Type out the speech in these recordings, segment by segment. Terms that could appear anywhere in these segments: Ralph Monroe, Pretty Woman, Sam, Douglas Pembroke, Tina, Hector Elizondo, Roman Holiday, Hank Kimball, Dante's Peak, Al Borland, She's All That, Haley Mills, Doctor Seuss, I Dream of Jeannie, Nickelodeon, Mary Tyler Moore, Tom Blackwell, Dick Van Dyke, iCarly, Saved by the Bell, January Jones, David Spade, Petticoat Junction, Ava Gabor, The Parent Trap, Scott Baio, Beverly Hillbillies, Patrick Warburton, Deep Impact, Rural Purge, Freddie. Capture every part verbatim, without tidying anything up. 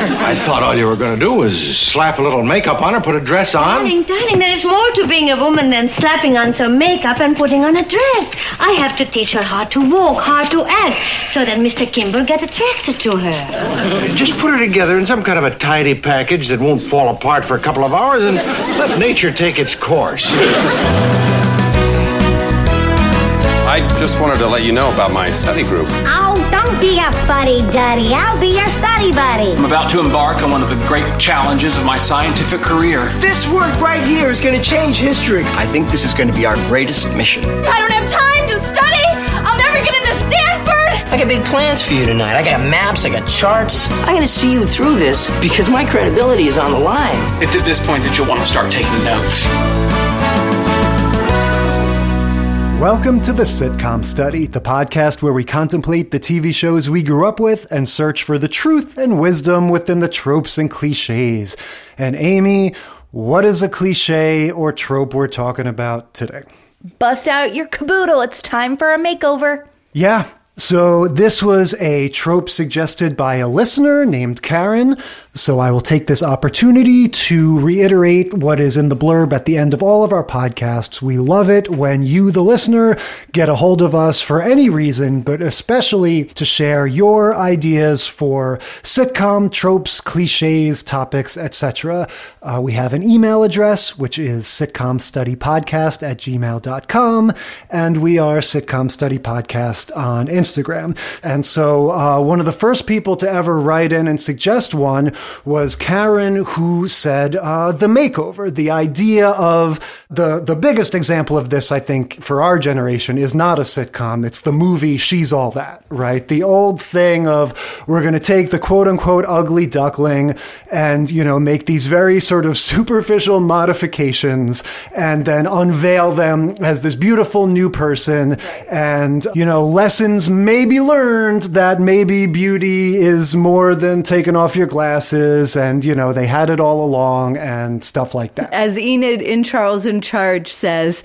I thought all you were going to do was slap a little makeup on her, put a dress on. Darling, darling, there is more to being a woman than slapping on some makeup and putting on a dress. I have to teach her how to walk, how to act, so that Mister Kimball gets attracted to her. Just put her together in some kind of a tidy package that won't fall apart for a couple of hours and let nature take its course. I just wanted to let you know about my study group. Oh, don't be a fuddy-duddy. I'll be your study buddy. I'm about to embark on one of the great challenges of my scientific career. This work right here is going to change history. I think this is going to be our greatest mission. I don't have time to study. I'll never get into Stanford. I got big plans for you tonight. I got maps. I got charts. I'm going to see you through this because my credibility is on the line. It's at this point that you'll want to start taking notes. Welcome to the Sitcom Study, the podcast where we contemplate the T V shows we grew up with and search for the truth and wisdom within the tropes and cliches. And Amy, what is a cliche or trope we're talking about today? Bust out your caboodle. It's time for a makeover. Yeah. So this was a trope suggested by a listener named Karen. So I will take this opportunity to reiterate what is in the blurb at the end of all of our podcasts. We love it when you, the listener, get a hold of us for any reason, but especially to share your ideas for sitcom tropes, cliches, topics, et cetera. Uh, we have an email address, which is sitcomstudypodcast at gmail dot com, and we are Sitcom Study Podcast on Instagram. And so uh, one of the first people to ever write in and suggest one was Karen, who said uh, the makeover. The idea of the the biggest example of this, I think, for our generation is not a sitcom. It's the movie She's All That, right? The old thing of we're going to take the quote unquote ugly duckling and, you know, make these very sort of superficial modifications and then unveil them as this beautiful new person. And, you know, lessons may be learned that maybe beauty is more than taking off your glasses. And, you know, they had it all along and stuff like that. As Enid in Charles in Charge says,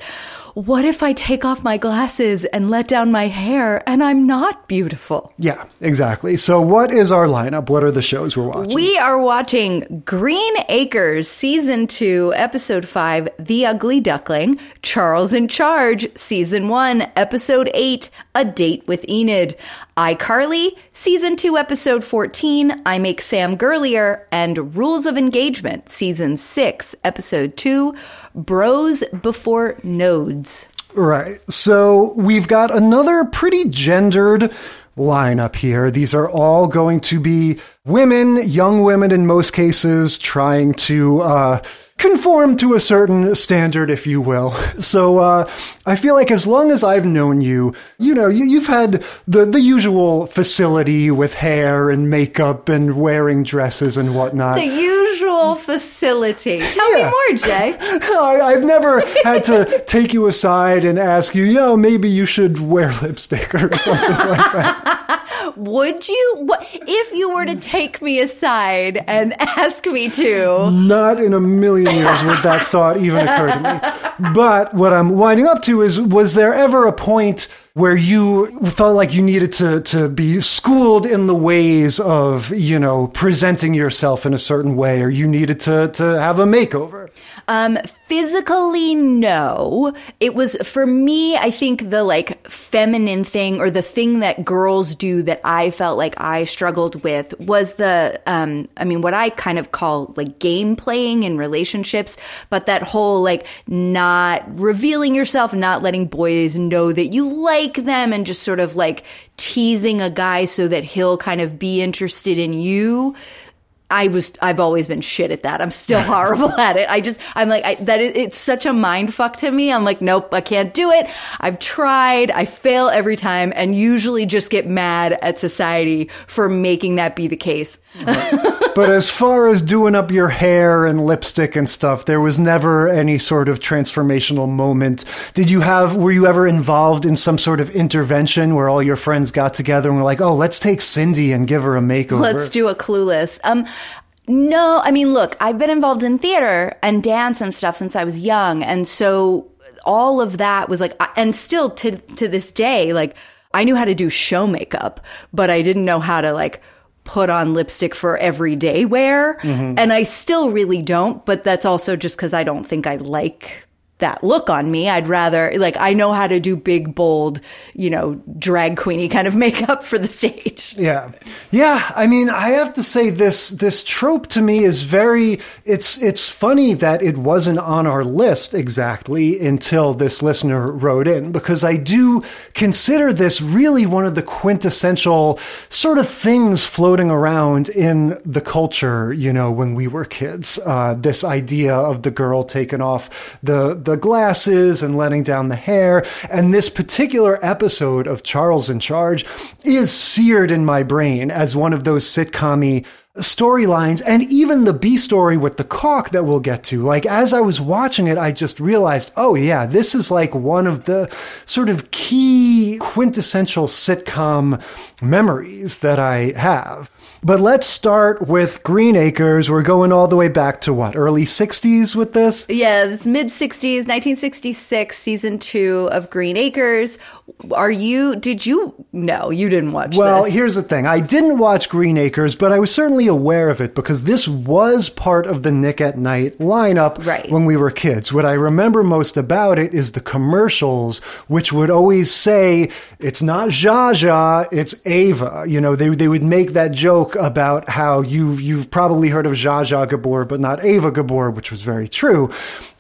what if I take off my glasses and let down my hair and I'm not beautiful? Yeah, exactly. So what is our lineup? What are the shows we're watching? We are watching Green Acres, Season two, Episode five, The Ugly Duckling, Charles in Charge, Season one, Episode eight, A Date with Enid, iCarly, Season two, Episode fourteen, I Make Sam Girlier, and Rules of Engagement, Season six, Episode two, Bros Before Nodes. Right. So we've got another pretty gendered lineup here. These are all going to be women, young women in most cases, trying to uh, conform to a certain standard, if you will. So uh, I feel like as long as I've known you, you know, you, you've had the, the usual facility with hair and makeup and wearing dresses and whatnot. The usual facility. Tell yeah. me more, Jay. I, I've never had to take you aside and ask you, yo, maybe you should wear lipstick or something like that. Would you? What, if you were to take me aside and ask me to? Not in a million years would that thought even occur to me. But what I'm winding up to is, was there ever a point where you felt like you needed to to be schooled in the ways of, you know, presenting yourself in a certain way, or you needed to to have a makeover? Um, physically, no. It was, for me, I think the, like, feminine thing, or the thing that girls do that I felt like I struggled with, was the, um, I mean, what I kind of call, like, game playing in relationships, but that whole, like, not revealing yourself, not letting boys know that you like them, and just sort of, like, teasing a guy so that he'll kind of be interested in you. I was, I've always been shit at that. I'm still horrible at it. I just, I'm like, I, that it, it's such a mind fuck to me. I'm like, nope, I can't do it. I've tried. I fail every time, and usually just get mad at society for making that be the case. Right. But as far as doing up your hair and lipstick and stuff, there was never any sort of transformational moment. Did you have, were you ever involved in some sort of intervention where all your friends got together and were like, oh, let's take Cindy and give her a makeover? Let's do a Clueless. Um, No, I mean, look, I've been involved in theater and dance and stuff since I was young. And so all of that was like, and still to to this day, like, I knew how to do show makeup, but I didn't know how to, like, put on lipstick for everyday wear. Mm-hmm. And I still really don't. But that's also just because I don't think I like that look on me. I'd rather, like, I know how to do big, bold, you know, drag queeny kind of makeup for the stage. Yeah. Yeah. I mean, I have to say this, this trope to me is very, it's, it's funny that it wasn't on our list exactly until this listener wrote in, because I do consider this really one of the quintessential sort of things floating around in the culture, you know, when we were kids, uh, this idea of the girl taking off the, the glasses and letting down the hair. And this particular episode of Charles in Charge is seared in my brain as one of those sitcom-y storylines, and even the B story with the caulk that we'll get to. Like, as I was watching it, I just realized, oh yeah, this is like one of the sort of key quintessential sitcom memories that I have. But let's start with Green Acres. We're going all the way back to what, early sixties with this? Yeah, it's mid-sixties, nineteen sixty-six, season two of Green Acres. Are you, did you, no, you didn't watch well, this. Well, here's the thing. I didn't watch Green Acres, but I was certainly aware of it because this was part of the Nick at Night lineup right. when we were kids. What I remember most about it is the commercials, which would always say, it's not Zsa Zsa, it's Ava. You know, they they would make that joke about how you've, you've probably heard of Zsa Zsa Gabor, but not Ava Gabor, which was very true.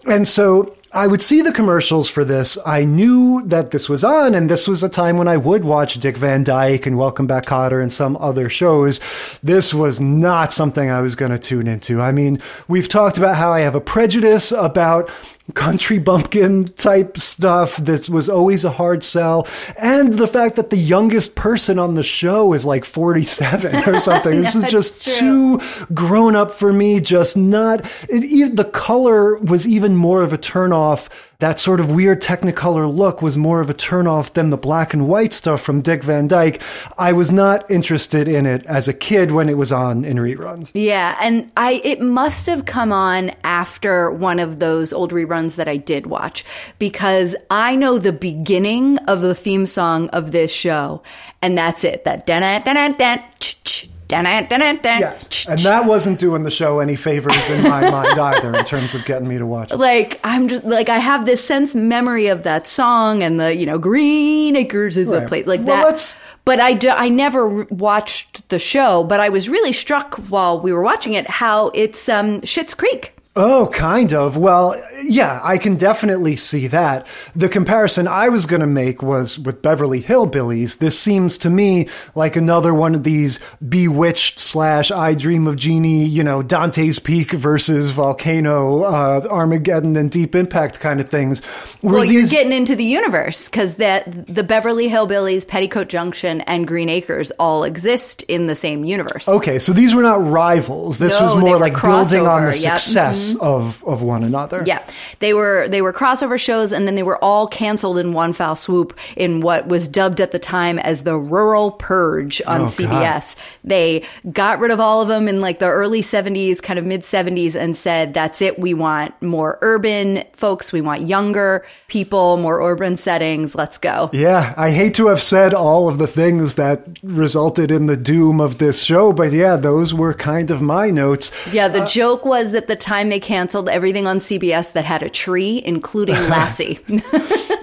And so I would see the commercials for this. I knew that this was on, and this was a time when I would watch Dick Van Dyke and Welcome Back, Kotter and some other shows. This was not something I was going to tune into. I mean, we've talked about how I have a prejudice about country bumpkin type stuff. This was always a hard sell. And the fact that the youngest person on the show is like forty-seven or something. This is just true. Too grown up for me. Just not, it, even, the color was even more of a turnoff. That sort of weird Technicolor look was more of a turnoff than the black and white stuff from Dick Van Dyke. I was not interested in it as a kid when it was on in reruns. Yeah, and I it must have come on after one of those old reruns that I did watch, because I know the beginning of the theme song of this show, and that's it. That da-na-da-na-da, ch-ch. Yes. And that wasn't doing the show any favors in my mind either in terms of getting me to watch it. Like, I'm just like, I have this sense memory of that song and the, you know, Green Acres is right. a place like well, that. Let's... But I, do, I never watched the show, but I was really struck while we were watching it how it's um, Schitt's Creek. Oh, kind of. Well, yeah, I can definitely see that. The comparison I was going to make was with Beverly Hillbillies. This seems to me like another one of these Bewitched slash I Dream of Jeannie, you know, Dante's Peak versus Volcano, uh, Armageddon and Deep Impact kind of things. Well, these... you're getting into the universe because that the Beverly Hillbillies, Petticoat Junction, and Green Acres all exist in the same universe. Okay, so these were not rivals. This no, was more like crossover, building on the yep. success. Of, of one another. Yeah. They were they were crossover shows, and then they were all canceled in one foul swoop in what was dubbed at the time as the Rural Purge on oh, C B S. God. They got rid of all of them in like the early seventies, kind of mid seventies, and said, that's it. We want more urban folks. We want younger people, more urban settings. Let's go. Yeah. I hate to have said all of the things that resulted in the doom of this show, but yeah, those were kind of my notes. Yeah. The uh, joke was at the time they canceled everything on C B S that had a tree, including Lassie.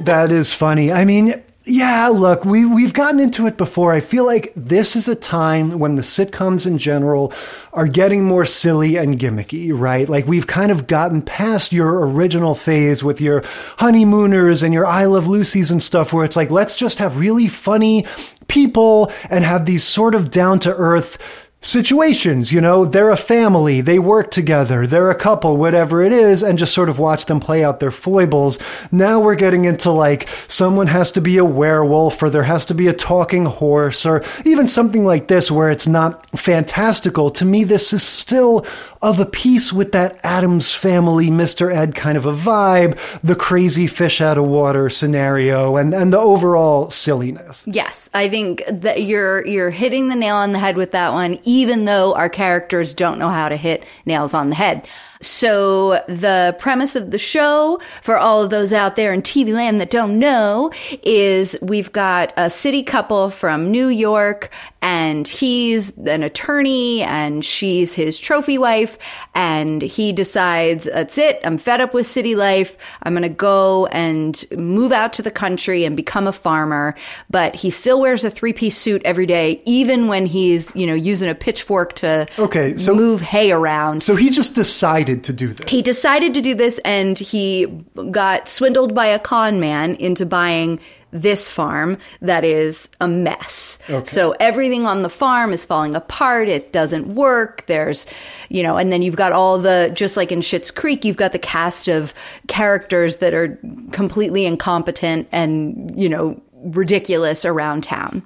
That is funny. I mean, yeah, look, we, we've gotten into it before. I feel like this is a time when the sitcoms in general are getting more silly and gimmicky, right? Like, we've kind of gotten past your original phase with your Honeymooners and your I Love Lucy's and stuff, where it's like, let's just have really funny people and have these sort of down-to-earth situations, you know, they're a family, they work together, they're a couple, whatever it is, and just sort of watch them play out their foibles. Now we're getting into like, someone has to be a werewolf, or there has to be a talking horse, or even something like this where it's not fantastical. To me, this is still of a piece with that Addams Family, Mister Ed kind of a vibe, the crazy fish out of water scenario, and, and the overall silliness. Yes, I think that you're, you're hitting the nail on the head with that one. even though our characters don't know how to hit nails on the head. So the premise of the show, for all of those out there in T V land that don't know, is we've got a city couple from New York, and he's an attorney and she's his trophy wife, and he decides, that's it, I'm fed up with city life. I'm going to go and move out to the country and become a farmer. But he still wears a three-piece suit every day, even when he's, you know, using a pitchfork to okay, so, move hay around. So he just decided to do this. He decided to do this, and he got swindled by a con man into buying this farm that is a mess. Okay. So everything on the farm is falling apart. It doesn't work. There's, you know, and then you've got all the, just like in Schitt's Creek, you've got the cast of characters that are completely incompetent and, you know, ridiculous around town.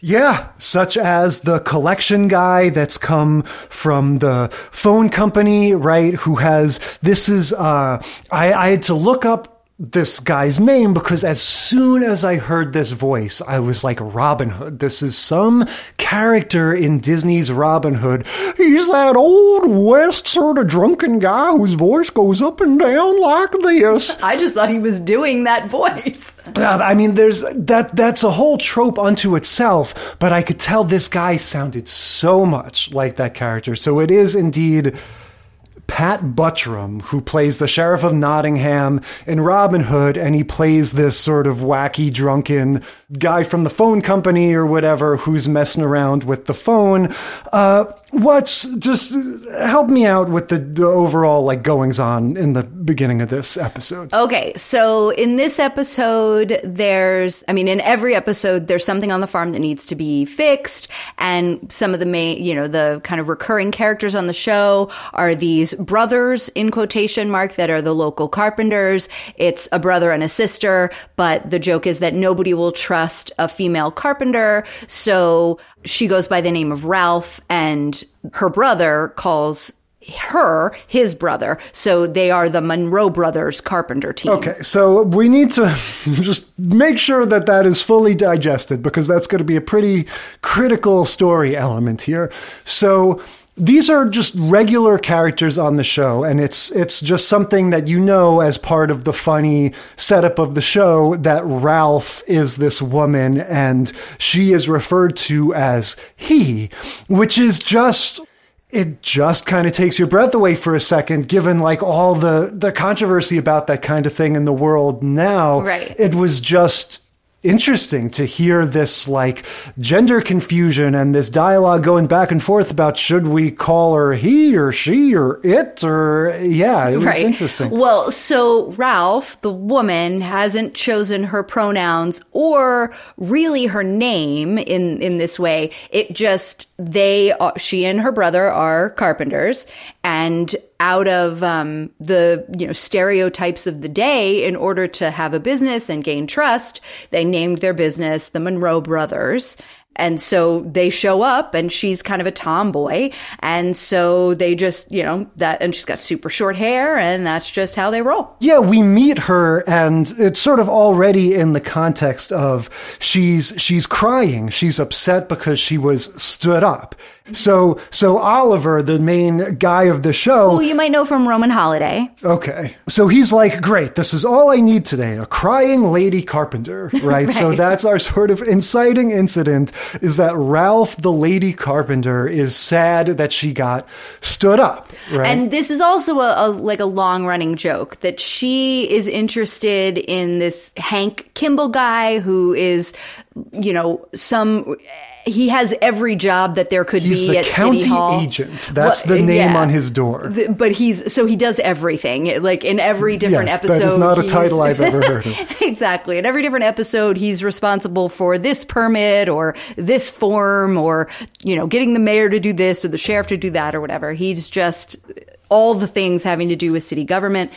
Yeah, such as the collection guy that's come from the phone company, right? Who has, this is, uh, I, I had to look up this guy's name, because as soon as I heard this voice, I was like, Robin Hood. This is some character in Disney's Robin Hood. He's that old West sort of drunken guy whose voice goes up and down like this. I just thought he was doing that voice. I mean, there's that, that's a whole trope unto itself, but I could tell this guy sounded so much like that character. So it is indeed Pat Buttram, who plays the Sheriff of Nottingham in Robin Hood, and he plays this sort of wacky, drunken guy from the phone company or whatever who's messing around with the phone. Uh, what's, just help me out with the, the overall, like, goings-on in the beginning of this episode. Okay, so in this episode, there's, I mean, in every episode, there's something on the farm that needs to be fixed, and some of the main, you know, the kind of recurring characters on the show are these brothers in quotation mark that are the local carpenters. It's a brother and a sister, but the joke is that nobody will trust a female carpenter, so she goes by the name of Ralph, and her brother calls her his brother, so they are the Monroe brothers carpenter team. Okay, so we need to just make sure that that is fully digested, because that's going to be a pretty critical story element here. So these are just regular characters on the show, and it's it's just something that you know as part of the funny setup of the show, that Ralph is this woman, and she is referred to as he, which is just... it just kind of takes your breath away for a second, given like all the, the controversy about that kind of thing in the world now. Right. It was just... interesting to hear this like gender confusion and this dialogue going back and forth about should we call her he or she or it or yeah, it was right. Interesting. Well, so Ralph, the woman, hasn't chosen her pronouns or really her name in, in this way. It just, they, are, she and her brother are carpenters, and out of um, the, you know, stereotypes of the day, in order to have a business and gain trust, they named their business the Monroe Brothers. And so they show up, and she's kind of a tomboy. And so they just, you know, that, and she's got super short hair, and that's just how they roll. Yeah, we meet her, and it's sort of already in the context of she's she's crying. She's upset because she was stood up. So so Oliver, the main guy of the show... who you might know from Roman Holiday. Okay. So he's like, great, this is all I need today, a crying lady carpenter, right? Right. So that's our sort of inciting incident, is that Ralph, the lady carpenter, is sad that she got stood up, right? And this is also a, a like a long-running joke, that she is interested in this Hank Kimball guy who is, you know, some... he has every job that there could he's be the at City Hall. County agent. That's well, the name yeah. on his door. The, but he's so he does everything. Like in every different yes, episode. That is not a title I've ever heard of. Exactly. In every different episode, he's responsible for this permit or this form or, you know, getting the mayor to do this or the sheriff to do that or whatever. He's just all the things having to do with city government.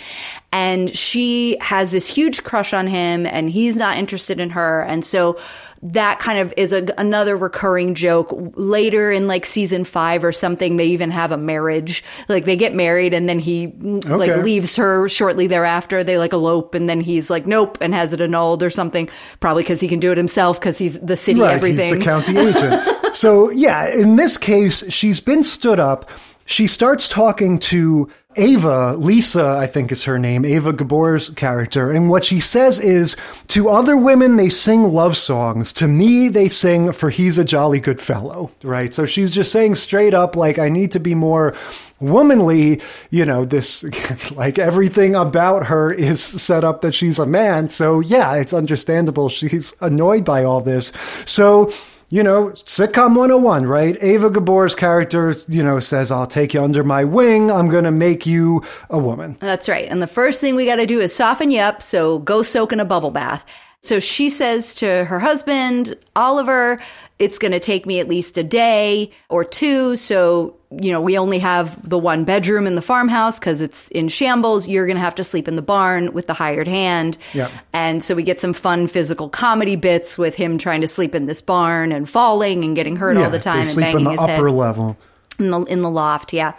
And she has this huge crush on him, and he's not interested in her. And so that kind of is a, another recurring joke. Later in like season five or something, they even have a marriage. Like they get married, and then he okay. like leaves her shortly thereafter. They like elope, and then he's like, nope, and has it annulled or something. Probably because he can do it himself because he's the city right, everything. He's the county agent. So yeah, in this case, she's been stood up. She starts talking to Ava, Lisa, I think is her name, Ava Gabor's character. And what she says is, to other women, they sing love songs. To me, they sing for He's a Jolly Good Fellow, right? So she's just saying straight up, like, I need to be more womanly, you know, this, like everything about her is set up that she's a man. So yeah, it's understandable. She's annoyed by all this. So you know, sitcom one oh one, right? Ava Gabor's character, you know, says, I'll take you under my wing. I'm going to make you a woman. That's right. And the first thing we got to do is soften you up. So go soak in a bubble bath. So she says to her husband, Oliver, it's going to take me at least a day or two. So, you know, we only have the one bedroom in the farmhouse because it's in shambles. You're going to have to sleep in the barn with the hired hand. Yep. And so we get some fun physical comedy bits with him trying to sleep in this barn and falling and getting hurt yeah, all the time and banging his head. Sleep in the upper level. In the, in the loft, yeah.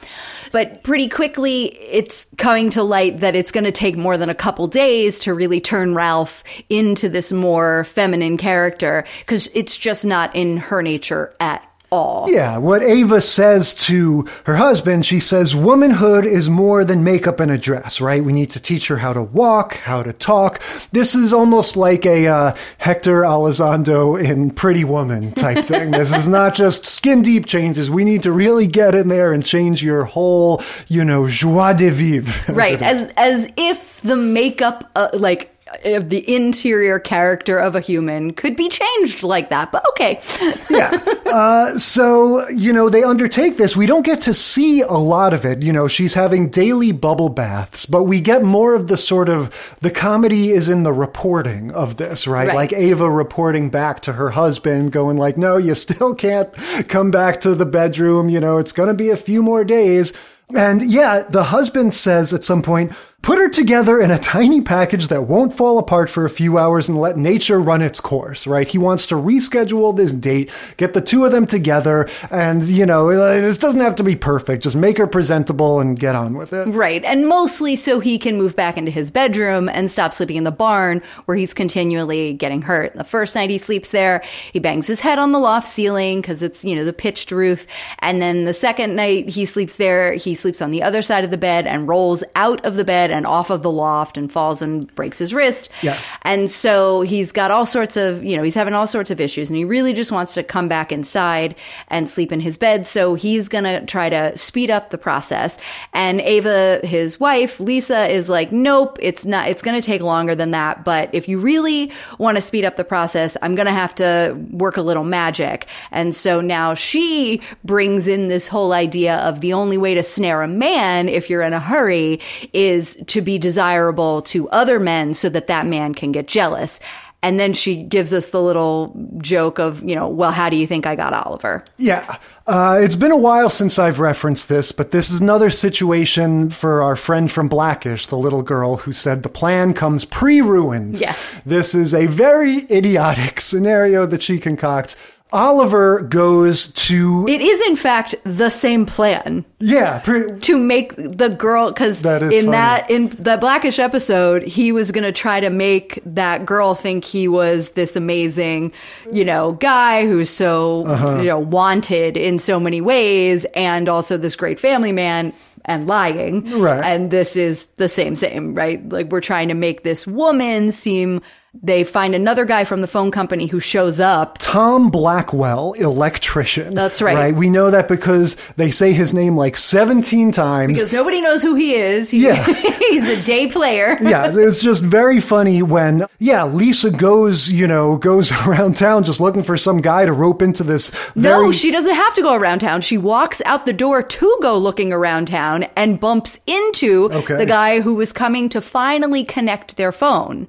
But pretty quickly, it's coming to light that it's going to take more than a couple days to really turn Ralph into this more feminine character because it's just not in her nature at all. Yeah, what Ava says to her husband, she says, womanhood is more than makeup and a dress, right? We need to teach her how to walk, how to talk. This is almost like a uh, Hector Elizondo in Pretty Woman type thing. This is not just skin deep changes. We need to really get in there and change your whole, you know, joie de vivre. Right, as as if the makeup, uh, like, of the interior character of a human could be changed like that, but okay. yeah. Uh, so, you know, they undertake this. We don't get to see a lot of it. You know, she's having daily bubble baths, but we get more of the sort of, the comedy is in the reporting of this, right? right? Like Ava reporting back to her husband going like, no, you still can't come back to the bedroom. You know, it's going to be a few more days. And yeah, the husband says at some point, put her together in a tiny package that won't fall apart for a few hours and let nature run its course, right? He wants to reschedule this date, get the two of them together, and, you know, this doesn't have to be perfect. Just make her presentable and get on with it. Right. And mostly so he can move back into his bedroom and stop sleeping in the barn where he's continually getting hurt. The first night he sleeps there, he bangs his head on the loft ceiling because it's, you know, the pitched roof. And then the second night he sleeps there, he sleeps on the other side of the bed and rolls out of the bed and off of the loft and falls and breaks his wrist. Yes. And so he's got all sorts of, you know, he's having all sorts of issues and he really just wants to come back inside and sleep in his bed. So he's going to try to speed up the process. And Ava, his wife, Lisa, is like, nope, it's not, it's going to take longer than that. But if you really want to speed up the process, I'm going to have to work a little magic. And so now she brings in this whole idea of the only way to snare a man if you're in a hurry is to be desirable to other men so that that man can get jealous. And then she gives us the little joke of, you know, well, how do you think I got Oliver? Yeah. Uh, it's been a while since I've referenced this, but this is another situation for our friend from Blackish, the little girl who said the plan comes pre-ruined. Yes. This is a very idiotic scenario that she concocts. Oliver goes to... It is, in fact, the same plan. Yeah. Pretty, to make the girl... Because that in funny. that in the Blackish episode, he was going to try to make that girl think he was this amazing, you know, guy who's so, uh-huh. you know, wanted in so many ways and also this great family man. And lying. Right. And this is the same, same, right? Like we're trying to make this woman seem, they find another guy from the phone company who shows up. Tom Blackwell, electrician. That's right. Right. We know that because they say his name like seventeen times. Because nobody knows who he is. He, yeah. He's a day player. Yeah. It's just very funny when, yeah, Lisa goes, you know, goes around town just looking for some guy to rope into this. Very... No, she doesn't have to go around town. She walks out the door to go looking around town. And bumps into okay. the guy who was coming to finally connect their phone.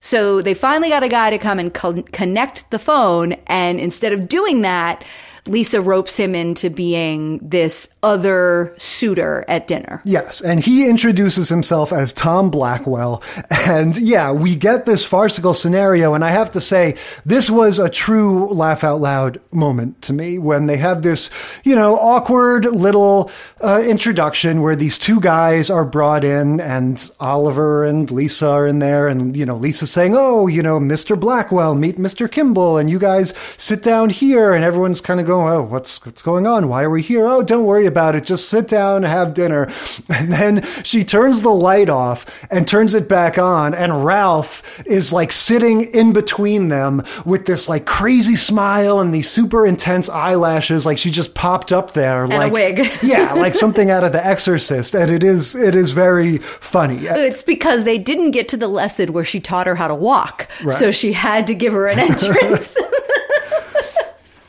So they finally got a guy to come and co- connect the phone. And instead of doing that, Lisa ropes him into being this other suitor at dinner. Yes, and he introduces himself as Tom Blackwell. And yeah, we get this farcical scenario. And I have to say, this was a true laugh out loud moment to me when they have this, you know, awkward little uh, introduction where these two guys are brought in and Oliver and Lisa are in there. And, you know, Lisa's saying, oh, you know, Mister Blackwell, meet Mister Kimball. And you guys sit down here. And everyone's kind of going, oh, what's, what's going on? Why are we here? Oh, don't worry about it. Just sit down, have dinner. And then she turns the light off and turns it back on. And Ralph is like sitting in between them with this like crazy smile and these super intense eyelashes. Like she just popped up there. And like a wig. Yeah, like something out of The Exorcist. And it is, it is very funny. It's because they didn't get to the lesson where she taught her how to walk. Right. So she had to give her an entrance.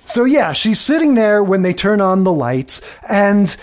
So yeah, she's sitting there when they turn on the lights, and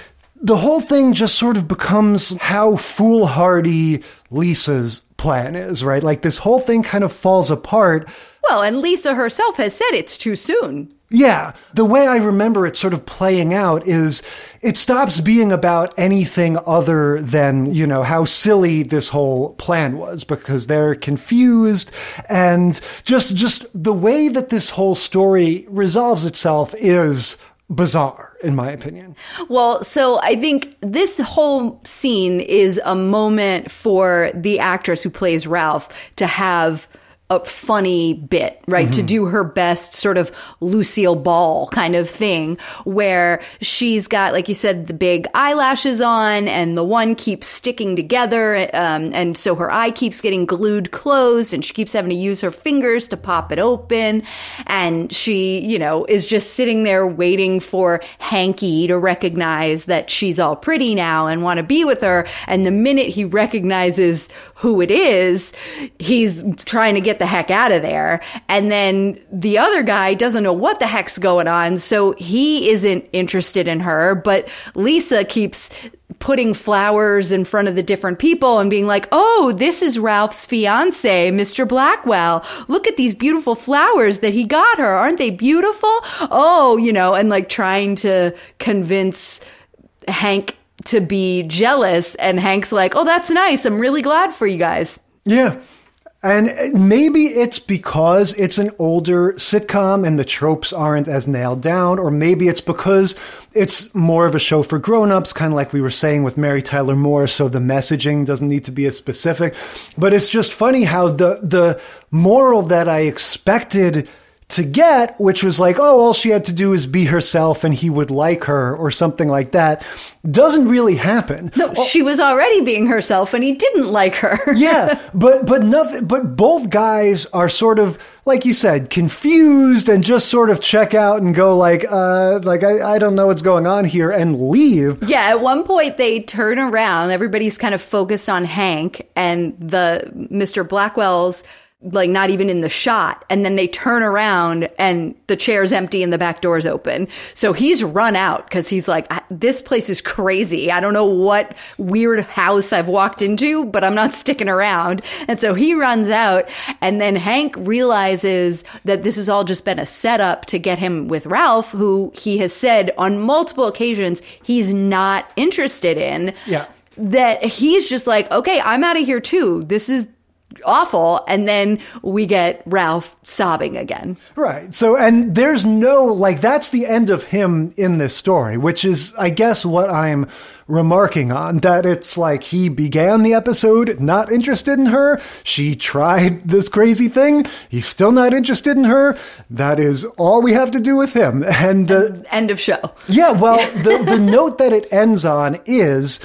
the whole thing just sort of becomes how foolhardy Lisa's plan is, right? Like this whole thing kind of falls apart. Well, and Lisa herself has said it's too soon. Yeah. The way I remember it sort of playing out is it stops being about anything other than, you know, how silly this whole plan was, because they're confused. And just just the way that this whole story resolves itself is bizarre, in my opinion. Well, so I think this whole scene is a moment for the actress who plays Ralph to have a funny bit, right? Mm-hmm. To do her best sort of Lucille Ball kind of thing, where she's got, like you said, the big eyelashes on and the one keeps sticking together. Um, and so her eye keeps getting glued closed and she keeps having to use her fingers to pop it open. And she, you know, is just sitting there waiting for Hanky to recognize that she's all pretty now and want to be with her. And the minute he recognizes who it is, he's trying to get the heck out of there. And then the other guy doesn't know what the heck's going on, so he isn't interested in her. But Lisa keeps putting flowers in front of the different people and being like, oh, this is Ralph's fiance, Mister Blackwell. Look at these beautiful flowers that he got her. Aren't they beautiful? Oh, you know, and like trying to convince Hank to be jealous, and Hank's like, oh, that's nice. I'm really glad for you guys. Yeah. And maybe it's because it's an older sitcom and the tropes aren't as nailed down, or maybe it's because it's more of a show for grown-ups, kind of like we were saying with Mary Tyler Moore, so the messaging doesn't need to be as specific. But it's just funny how the the moral that I expected to get, which was like, oh, all she had to do is be herself and he would like her or something like that, doesn't really happen. No, oh, she was already being herself and he didn't like her. Yeah, but but nothing. But both guys are sort of, like you said, confused and just sort of check out and go like, uh, like I, I don't know what's going on here, and leave. Yeah, at one point they turn around. Everybody's kind of focused on Hank and the Mister Blackwell's like not even in the shot. And then they turn around and the chair's empty and the back door's open. So he's run out because he's like, this place is crazy. I don't know what weird house I've walked into, but I'm not sticking around. And so he runs out. And then Hank realizes that this has all just been a setup to get him with Ralph, who he has said on multiple occasions he's not interested in. Yeah. That he's just like, okay, I'm out of here too. This is awful. And then we get Ralph sobbing again. Right. So, and there's no, like, that's the end of him in this story, which is, I guess, what I'm remarking on, that it's like he began the episode not interested in her. She tried this crazy thing. He's still not interested in her. That is all we have to do with him. And uh, end of show. Yeah. Well, the, the note that it ends on is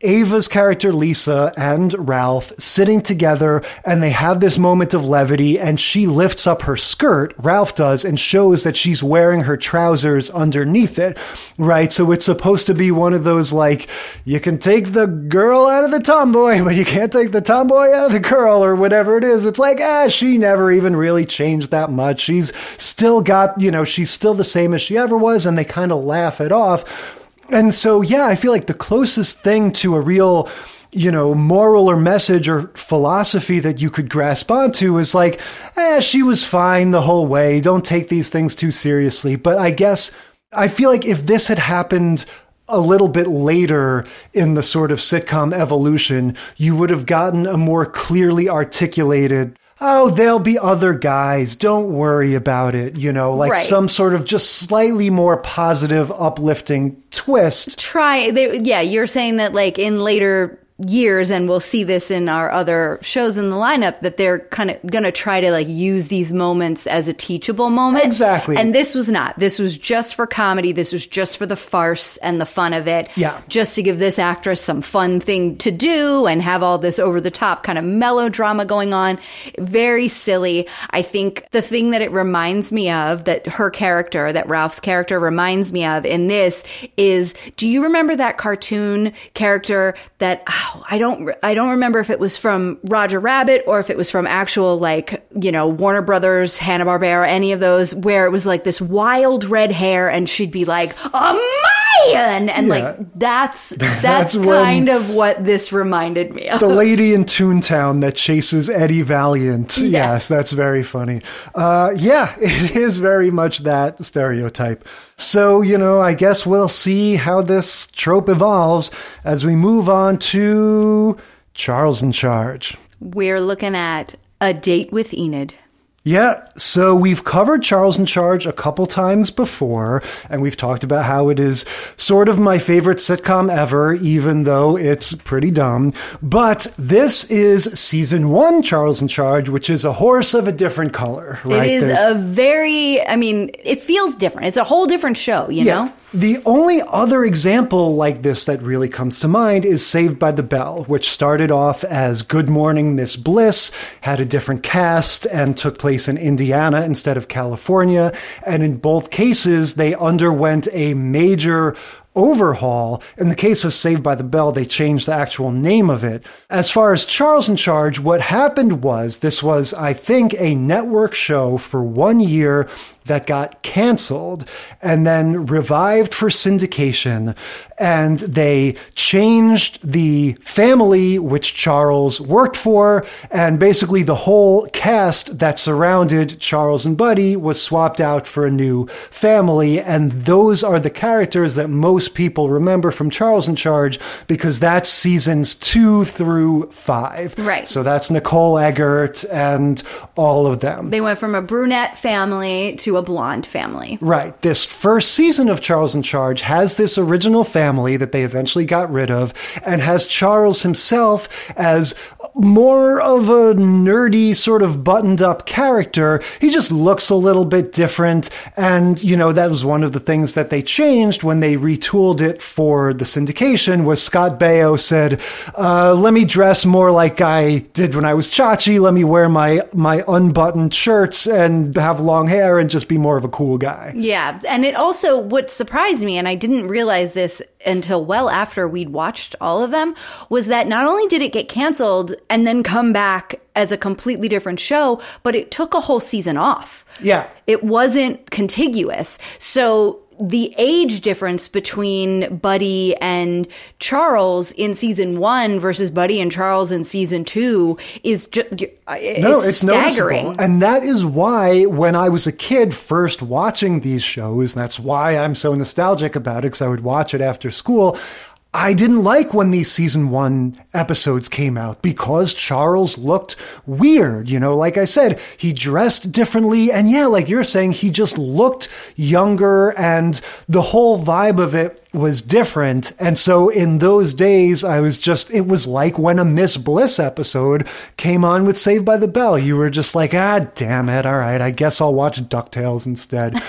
Ava's character, Lisa, and Ralph sitting together, and they have this moment of levity, and she lifts up her skirt, Ralph does, and shows that she's wearing her trousers underneath it, right? So it's supposed to be one of those, like, you can take the girl out of the tomboy, but you can't take the tomboy out of the girl, or whatever it is. It's like, ah, she never even really changed that much. She's still got, you know, she's still the same as she ever was, and they kind of laugh it off. And so, yeah, I feel like the closest thing to a real, you know, moral or message or philosophy that you could grasp onto is like, eh, she was fine the whole way. Don't take these things too seriously. But I guess I feel like if this had happened a little bit later in the sort of sitcom evolution, you would have gotten a more clearly articulated, oh, there'll be other guys, don't worry about it, you know, like right. some sort of just slightly more positive, uplifting twist. Try, they, yeah, you're saying that like in later years, and we'll see this in our other shows in the lineup, that they're kind of going to try to like use these moments as a teachable moment. Exactly. And this was not. This was just for comedy. This was just for the farce and the fun of it. Yeah. Just to give this actress some fun thing to do and have all this over the top kind of melodrama going on. Very silly. I think the thing that it reminds me of, that her character, that Ralph's character reminds me of in this is, do you remember that cartoon character that... I don't I don't remember if it was from Roger Rabbit or if it was from actual, like, you know, Warner Brothers, Hanna-Barbera, any of those, where it was like this wild red hair and she'd be like, a man! And yeah. like, that's that's, that's kind of what this reminded me of. The lady in Toontown that chases Eddie Valiant. Yeah. Yes, that's very funny. Uh, yeah, it is very much that stereotype. So, you know, I guess we'll see how this trope evolves as we move on to Charles in Charge. We're looking at A Date with Enid. Yeah, so we've covered Charles in Charge a couple times before, and we've talked about how it is sort of my favorite sitcom ever, even though it's pretty dumb. But this is season one Charles in Charge, which is a horse of a different color, right? It is There's... a very, I mean, it feels different. It's a whole different show, you yeah. know? The only other example like this that really comes to mind is Saved by the Bell, which started off as Good Morning, Miss Bliss, had a different cast, and took place in Indiana instead of California. And in both cases, they underwent a major overhaul. In the case of Saved by the Bell, they changed the actual name of it. As far as Charles in Charge, what happened was, this was, I think, a network show for one year that got canceled and then revived for syndication. And they changed the family which Charles worked for, and basically the whole cast that surrounded Charles and Buddy was swapped out for a new family. And those are the characters that most people remember from Charles in Charge, because that's seasons two through five. Right. So that's Nicole Eggert and all of them. They went from a brunette family to a blonde family. Right. This first season of Charles in Charge has this original family that they eventually got rid of, and has Charles himself as more of a nerdy sort of buttoned up character. He just looks a little bit different. And, you know, that was one of the things that they changed when they retooled it for the syndication, was Scott Baio said, uh, let me dress more like I did when I was Chachi. Let me wear my, my unbuttoned shirts and have long hair and just be more of a cool guy. Yeah. And it also, what surprised me, and I didn't realize this until well after we'd watched all of them, was that not only did it get canceled and then come back as a completely different show, but it took a whole season off. Yeah. It wasn't contiguous. So the age difference between Buddy and Charles in season one versus Buddy and Charles in season two is just, it's no, it's staggering. Noticeable. And that is why when I was a kid first watching these shows, and that's why I'm so nostalgic about it, because I would watch it after school, I didn't like when these season one episodes came out, because Charles looked weird. You know, like I said, he dressed differently. And yeah, like you're saying, he just looked younger, and the whole vibe of it was different. And so in those days, I was just, it was like when a Miss Bliss episode came on with Saved by the Bell. You were just like, ah, damn it. All right, I guess I'll watch DuckTales instead.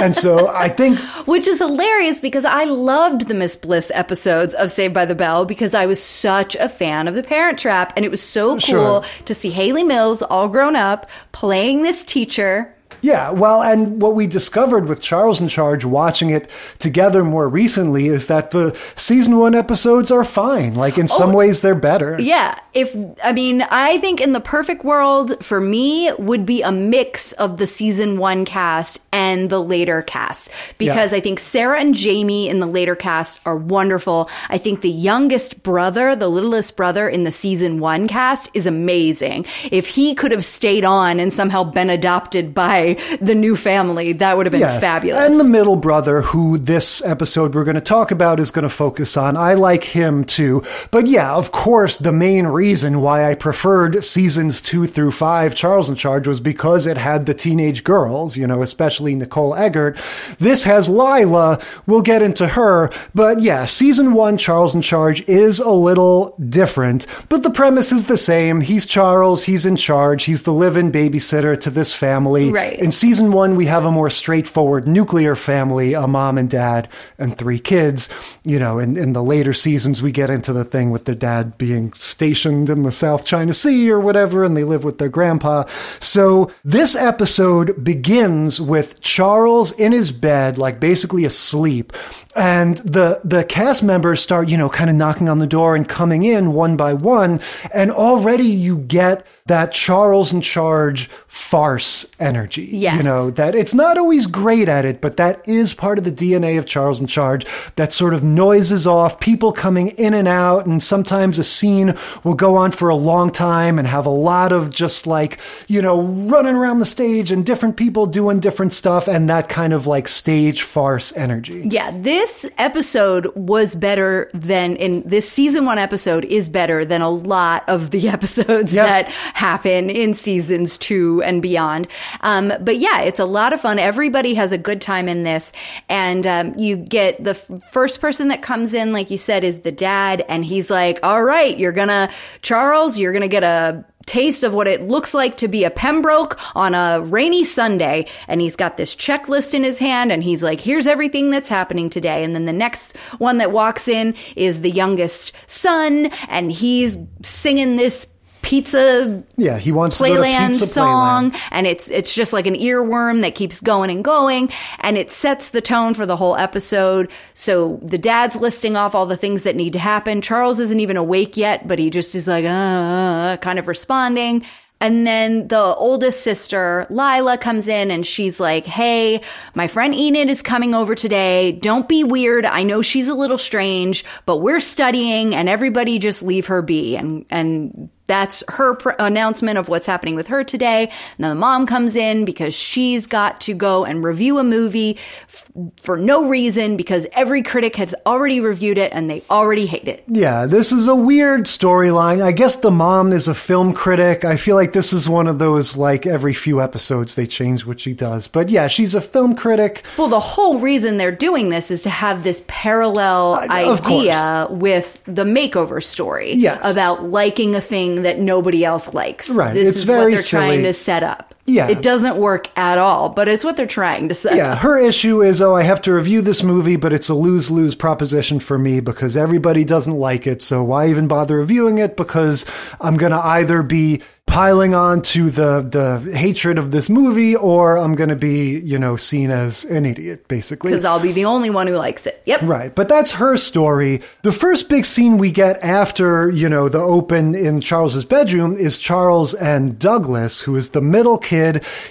And so I think... Which is hilarious, because I loved the Miss Bliss episodes of Saved by the Bell, because I was such a fan of The Parent Trap. And it was so cool sure. to see Haley Mills, all grown up, playing this teacher... Yeah, well, and what we discovered with Charles in Charge, watching it together more recently, is that the season one episodes are fine. Like, in oh, some ways, they're better. Yeah. If I mean, I think in the perfect world, for me, would be a mix of the season one cast and the later cast. Because yeah. I think Sarah and Jamie in the later cast are wonderful. I think the youngest brother, the littlest brother in the season one cast is amazing. If he could have stayed on and somehow been adopted by by the new family. That would have been yes. fabulous. And the middle brother, who this episode we're going to talk about is going to focus on, I like him too. But yeah, of course, the main reason why I preferred seasons two through five, Charles in Charge, was because it had the teenage girls, you know, especially Nicole Eggert. This has Lila. We'll get into her. But yeah, season one, Charles in Charge, is a little different, but the premise is the same. He's Charles. He's in charge. He's the live-in babysitter to this family. Right. In season one, we have a more straightforward nuclear family, a mom and dad and three kids. You know, in, in the later seasons, we get into the thing with their dad being stationed in the South China Sea or whatever, and they live with their grandpa. So this episode begins with Charles in his bed, like basically asleep. And the, the cast members start, you know, kind of knocking on the door and coming in one by one. And already you get that Charles in Charge farce energy. Yes. You know, that it's not always great at it, but that is part of the D N A of Charles in Charge. That sort of noises off, people coming in and out. And sometimes a scene will go on for a long time and have a lot of just like, you know, running around the stage and different people doing different stuff. And that kind of like stage farce energy. Yeah, this. This episode was better than in this season one episode is better than a lot of the episodes yep. that happen in seasons two and beyond. Um, but yeah, it's a lot of fun. Everybody has a good time in this. And um, you get the f- first person that comes in, like you said, is the dad. And he's like, all right, you're going to Charles, you're going to get a taste of what it looks like to be a Pembroke on a rainy Sunday. And he's got this checklist in his hand and he's like, here's everything that's happening today. And then the next one that walks in is the youngest son and he's singing this pizza yeah he wants Playland to go to pizza song Playland. And it's it's just like an earworm that keeps going and going, and it sets the tone for the whole episode. So the dad's listing off all the things that need to happen. Charles isn't even awake yet, but he just is like uh kind of responding. And then the oldest sister, Lila, comes in and she's like, hey, my friend Enid is coming over today. Don't be weird. I know she's a little strange, but we're studying and everybody just leave her be. And and that's her pr- announcement of what's happening with her today. And then the mom comes in because she's got to go and review a movie f- for no reason because every critic has already reviewed it and they already hate it. Yeah, this is a weird storyline. I guess the mom is a film critic. I feel like this is one of those, like, every few episodes they change what she does. But yeah, she's a film critic. Well, the whole reason they're doing this is to have this parallel uh, idea with the makeover story yes. about liking a thing that nobody else likes. Right. This it's is very what they're silly. Trying to set up. Yeah. It doesn't work at all, but it's what they're trying to say. Yeah, her issue is, oh, I have to review this movie, but it's a lose-lose proposition for me because everybody doesn't like it, so why even bother reviewing it? Because I'm going to either be piling on to the, the hatred of this movie, or I'm going to be, you know, seen as an idiot, basically. Because I'll be the only one who likes it. Yep. Right. But that's her story. The first big scene we get after, you know, the open in Charles's bedroom is Charles and Douglas, who is the middle kid.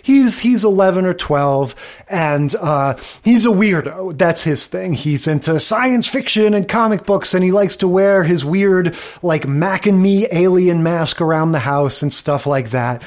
He's he's eleven or twelve, and uh, he's a weirdo. That's his thing. He's into science fiction and comic books, and he likes to wear his weird, like, Mac and Me alien mask around the house and stuff like that.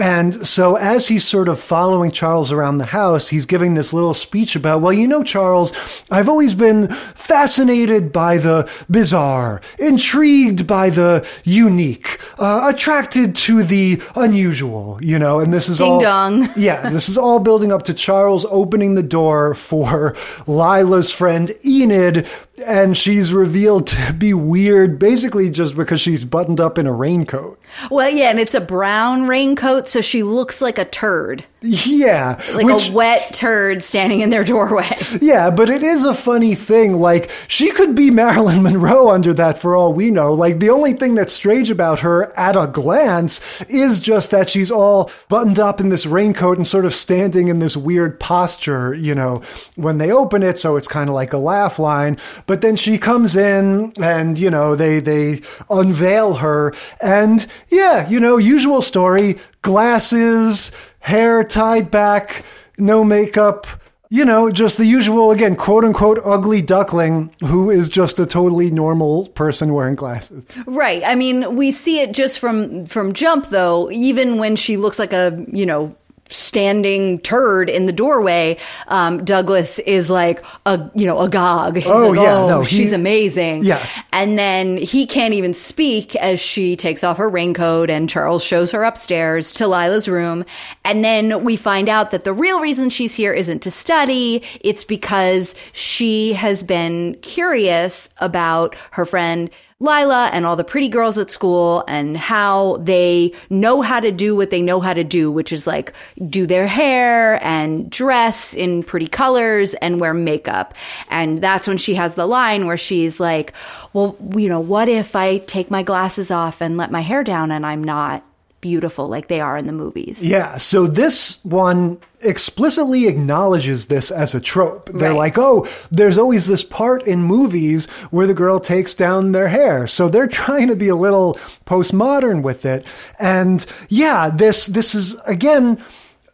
And so as he's sort of following Charles around the house, he's giving this little speech about, well, you know, Charles, I've always been fascinated by the bizarre, intrigued by the unique, uh, attracted to the unusual, you know, and this is Ding all, dong. yeah, this is all building up to Charles opening the door for Lila's friend Enid, and she's revealed to be weird, basically just because she's buttoned up in a raincoat. Well, yeah, and it's a brown raincoat, so she looks like a turd. Yeah. Like which, a wet turd standing in their doorway. Yeah, but it is a funny thing. Like, she could be Marilyn Monroe under that for all we know. Like, the only thing that's strange about her at a glance is just that she's all buttoned up in this raincoat and sort of standing in this weird posture, you know, when they open it, so it's kind of like a laugh line. But then she comes in and, you know, they, they unveil her. And, yeah, you know, usual story, glasses, hair tied back, no makeup, you know, just the usual, again, quote-unquote ugly duckling who is just a totally normal person wearing glasses. Right. I mean, we see it just from, from jump, though, even when she looks like a, you know, standing turd in the doorway, um, Douglas is like, a, you know, agog. He's oh, like, yeah. Oh, no, he, she's amazing. Yes. And then he can't even speak as she takes off her raincoat and Charles shows her upstairs to Lila's room. And then we find out that the real reason she's here isn't to study. It's because she has been curious about her friend Lila and all the pretty girls at school and how they know how to do what they know how to do, which is like do their hair and dress in pretty colors and wear makeup. And that's when she has the line where she's like, well, you know, what if I take my glasses off and let my hair down and I'm not beautiful like they are in the movies? Yeah. So this one explicitly acknowledges this as a trope. They're right. Like, oh, there's always this part in movies where the girl takes down their hair. So they're trying to be a little postmodern with it. And yeah, this this is, again,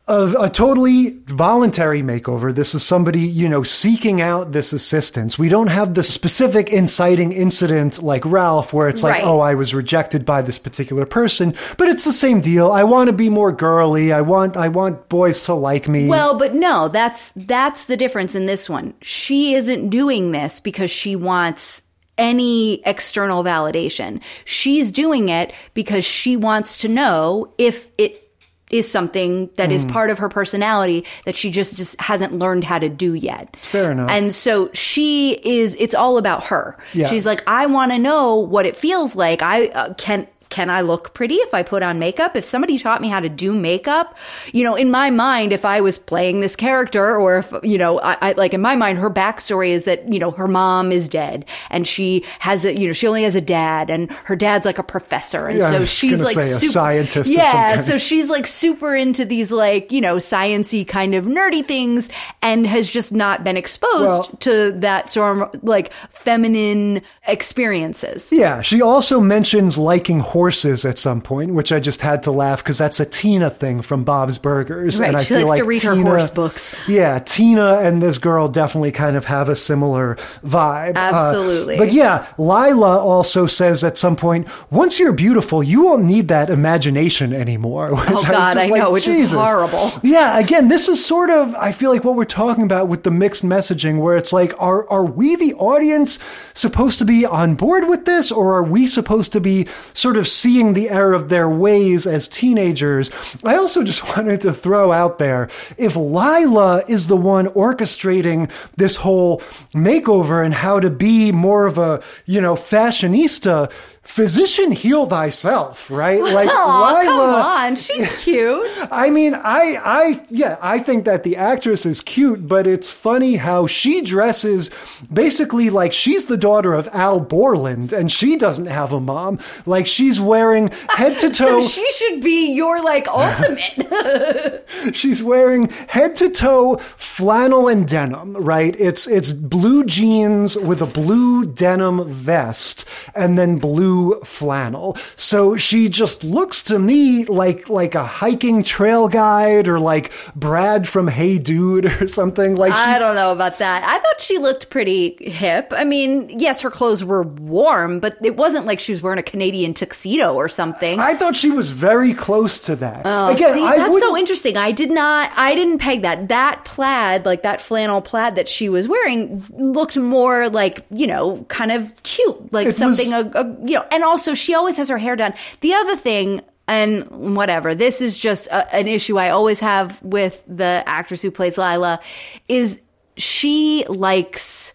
a, a totally voluntary makeover. This is somebody, you know, seeking out this assistance. We don't have the specific inciting incident like Ralph where it's like, right. oh, I was rejected by this particular person, but it's the same deal. I want to be more girly. I want, I want boys to like me. Well, but no, that's, that's the difference in this one. She isn't doing this because she wants any external validation. She's doing it because she wants to know if it is something that mm. is part of her personality that she just, just hasn't learned how to do yet. Fair enough. And so she is, it's all about her. Yeah. She's like, I want to know what it feels like. I uh, can, can I look pretty if I put on makeup? If somebody taught me how to do makeup, you know, in my mind, if I was playing this character or if, you know, I, I like in my mind, her backstory is that, you know, her mom is dead and she has a, you know, she only has a dad and her dad's like a professor. And yeah, so she's like super, a scientist. Yeah. So she's like super into these like, you know, science-y kind of nerdy things and has just not been exposed well, to that sort of like feminine experiences. Yeah. She also mentions liking horses. Horses at some point, which I just had to laugh because that's a Tina thing from Bob's Burgers. Right, and I she feel likes like to read Tina, her horse books. Yeah, Tina and this girl definitely kind of have a similar vibe. Absolutely. Uh, but yeah, Lila also says at some point, once you're beautiful, you won't need that imagination anymore. Which oh, God, I, I like, know, which Jesus. Is horrible. Yeah, again, this is sort of, I feel like what we're talking about with the mixed messaging where it's like, are, are we the audience supposed to be on board with this or are we supposed to be sort of seeing the error of their ways as teenagers? I also just wanted to throw out there, if Lila is the one orchestrating this whole makeover and how to be more of a, you know, fashionista, physician heal thyself, right? Like, Aww, Lila, come on, she's cute. I mean, I, I, yeah, I think that the actress is cute, but it's funny how she dresses basically like she's the daughter of Al Borland and she doesn't have a mom. Like, she's wearing head to toe. So she should be your like ultimate. She's wearing head to toe flannel and denim, right? It's, it's blue jeans with a blue denim vest and then blue flannel. So she just looks to me like like a hiking trail guide or like Brad from Hey Dude or something. Like she, I don't know about that. I thought she looked pretty hip. I mean, yes, her clothes were warm, but it wasn't like she was wearing a Canadian tuxedo or something. I thought she was very close to that. Oh, again, see, I that's wouldn't... so interesting. I did not, I didn't peg that. That plaid, like that flannel plaid that she was wearing looked more like, you know, kind of cute, like it something, was... a, a, you know, and also she always has her hair done. The other thing, and whatever, this is just a, an issue I always have with the actress who plays Lila, is she likes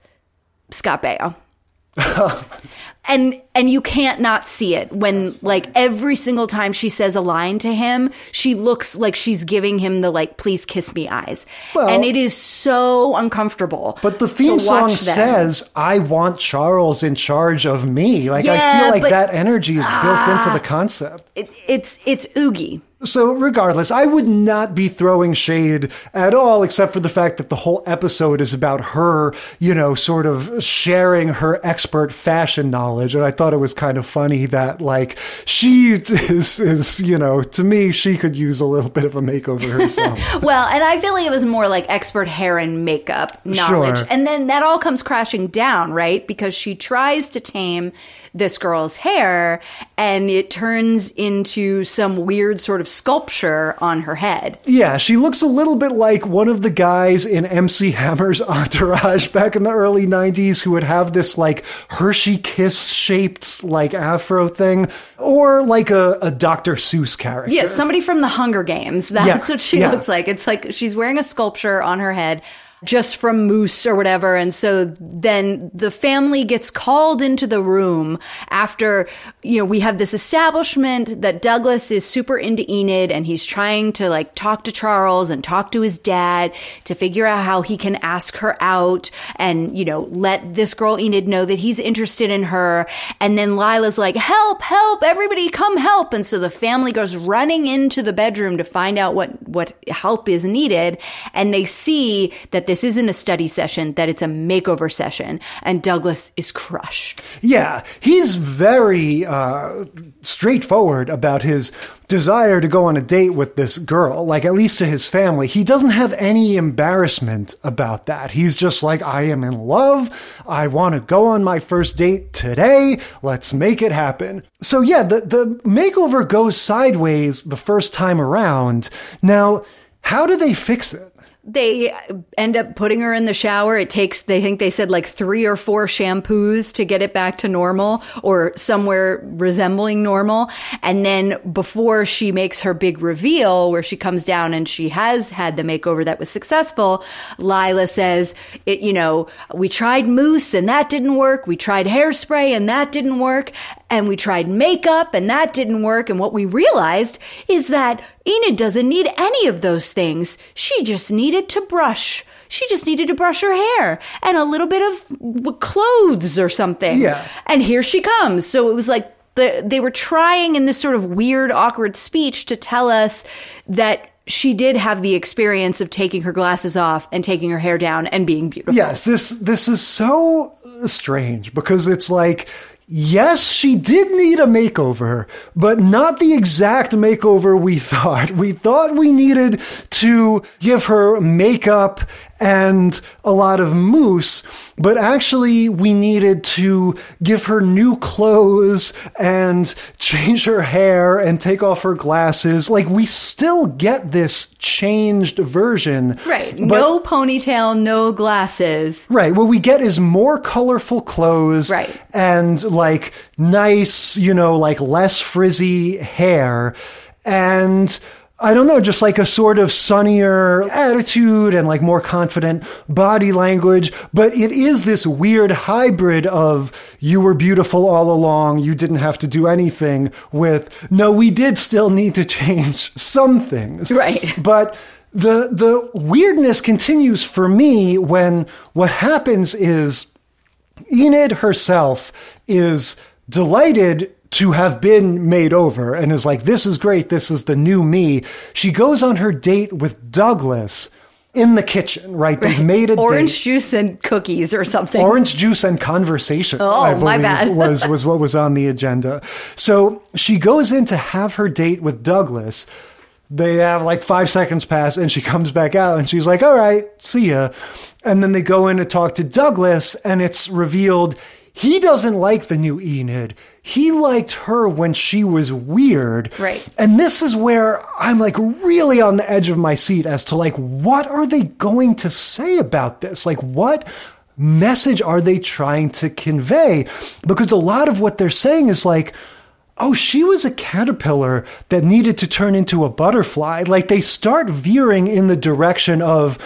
Scott Baio. And and you can't not see it when, like, every single time she says a line to him, she looks like she's giving him the, like, please kiss me eyes. Well, and it is so uncomfortable. But the theme song them. says, I want Charles in charge of me. Like, yeah, I feel like but, that energy is ah, built into the concept. It, it's it's oogie. So regardless, I would not be throwing shade at all, except for the fact that the whole episode is about her, you know, sort of sharing her expert fashion knowledge. And I thought it was kind of funny that, like, she is, is you know, to me, she could use a little bit of a makeover herself. Well, and I feel like it was more like expert hair and makeup knowledge. Sure. And then that all comes crashing down, right? Because she tries to tame this girl's hair and it turns into some weird sort of sculpture on her head. Yeah, she looks a little bit like one of the guys in M C Hammer's Entourage back in the early nineties who would have this like Hershey Kiss-shaped like afro thing, or like a, a Doctor Seuss character. Yeah, somebody from the Hunger Games. That's yeah, what she yeah. looks like. It's like she's wearing a sculpture on her head just from Moose or whatever. And so then the family gets called into the room after, you know, we have this establishment that Douglas is super into Enid and he's trying to like talk to Charles and talk to his dad to figure out how he can ask her out and, you know, let this girl Enid know that he's interested in her. And then Lila's like, help, help, everybody come help. And so the family goes running into the bedroom to find out what, what help is needed. And they see that this This isn't a study session, that it's a makeover session, and Douglas is crushed. Yeah, he's very uh, straightforward about his desire to go on a date with this girl, like at least to his family. He doesn't have any embarrassment about that. He's just like, I am in love. I want to go on my first date today. Let's make it happen. So yeah, the, the makeover goes sideways the first time around. Now, how do they fix it? They end up putting her in the shower. It takes, they think they said like three or four shampoos to get it back to normal or somewhere resembling normal. And then before she makes her big reveal where she comes down and she has had the makeover that was successful, Lila says, it, you know, we tried mousse and that didn't work. We tried hairspray and that didn't work. And we tried makeup and that didn't work. And what we realized is that Enid doesn't need any of those things. She just needed to brush. She just needed to brush her hair and a little bit of clothes or something. Yeah. And here she comes. So it was like the, they were trying in this sort of weird, awkward speech to tell us that she did have the experience of taking her glasses off and taking her hair down and being beautiful. Yes, this this is so strange because it's like, yes, she did need a makeover, but not the exact makeover we thought. We thought we needed to give her makeup and a lot of mousse, but actually we needed to give her new clothes and change her hair and take off her glasses. Like, we still get this changed version. Right. No ponytail, no glasses. Right. What we get is more colorful clothes. Right. And like nice, you know, like less frizzy hair. And I don't know, just like a sort of sunnier attitude and like more confident body language. But it is this weird hybrid of you were beautiful all along, you didn't have to do anything, with no, we did still need to change some things. Right. But the the weirdness continues for me when what happens is Enid herself is delighted to have been made over and is like, this is great, this is the new me. She goes on her date with Douglas in the kitchen, right? They've made a Orange date. Juice and cookies or something. Orange juice and conversation, oh, I believe, my bad. was, was what was on the agenda. So she goes in to have her date with Douglas. They have like five seconds pass and she comes back out and she's like, all right, see ya. And then they go in to talk to Douglas and it's revealed he doesn't like the new Enid. He liked her when she was weird. Right. And this is where I'm like really on the edge of my seat as to like, what are they going to say about this? Like, what message are they trying to convey? Because a lot of what they're saying is like, oh, she was a caterpillar that needed to turn into a butterfly. Like, they start veering in the direction of,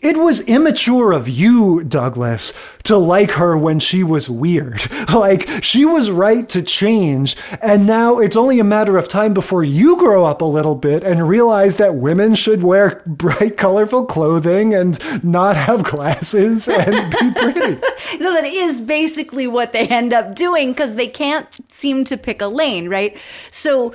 it was immature of you, Douglas, to like her when she was weird. Like, she was right to change. And now it's only a matter of time before you grow up a little bit and realize that women should wear bright, colorful clothing and not have glasses and be pretty. No, that is basically what they end up doing because they can't seem to pick a lane. Right? So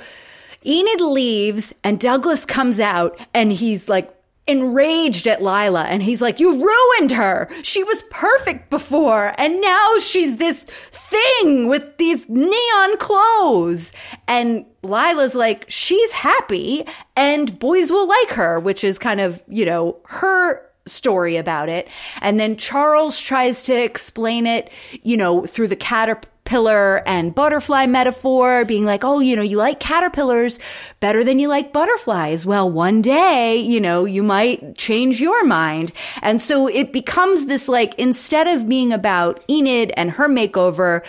Enid leaves and Douglas comes out and he's like enraged at Lila and he's like, you ruined her. She was perfect before and now she's this thing with these neon clothes. And Lila's like, she's happy and boys will like her, which is kind of, you know, her story about it. And then Charles tries to explain it, you know, through the caterpillar and butterfly metaphor, being like, oh, you know, you like caterpillars better than you like butterflies. Well, one day, you know, you might change your mind. And so it becomes this, like, instead of being about Enid and her makeover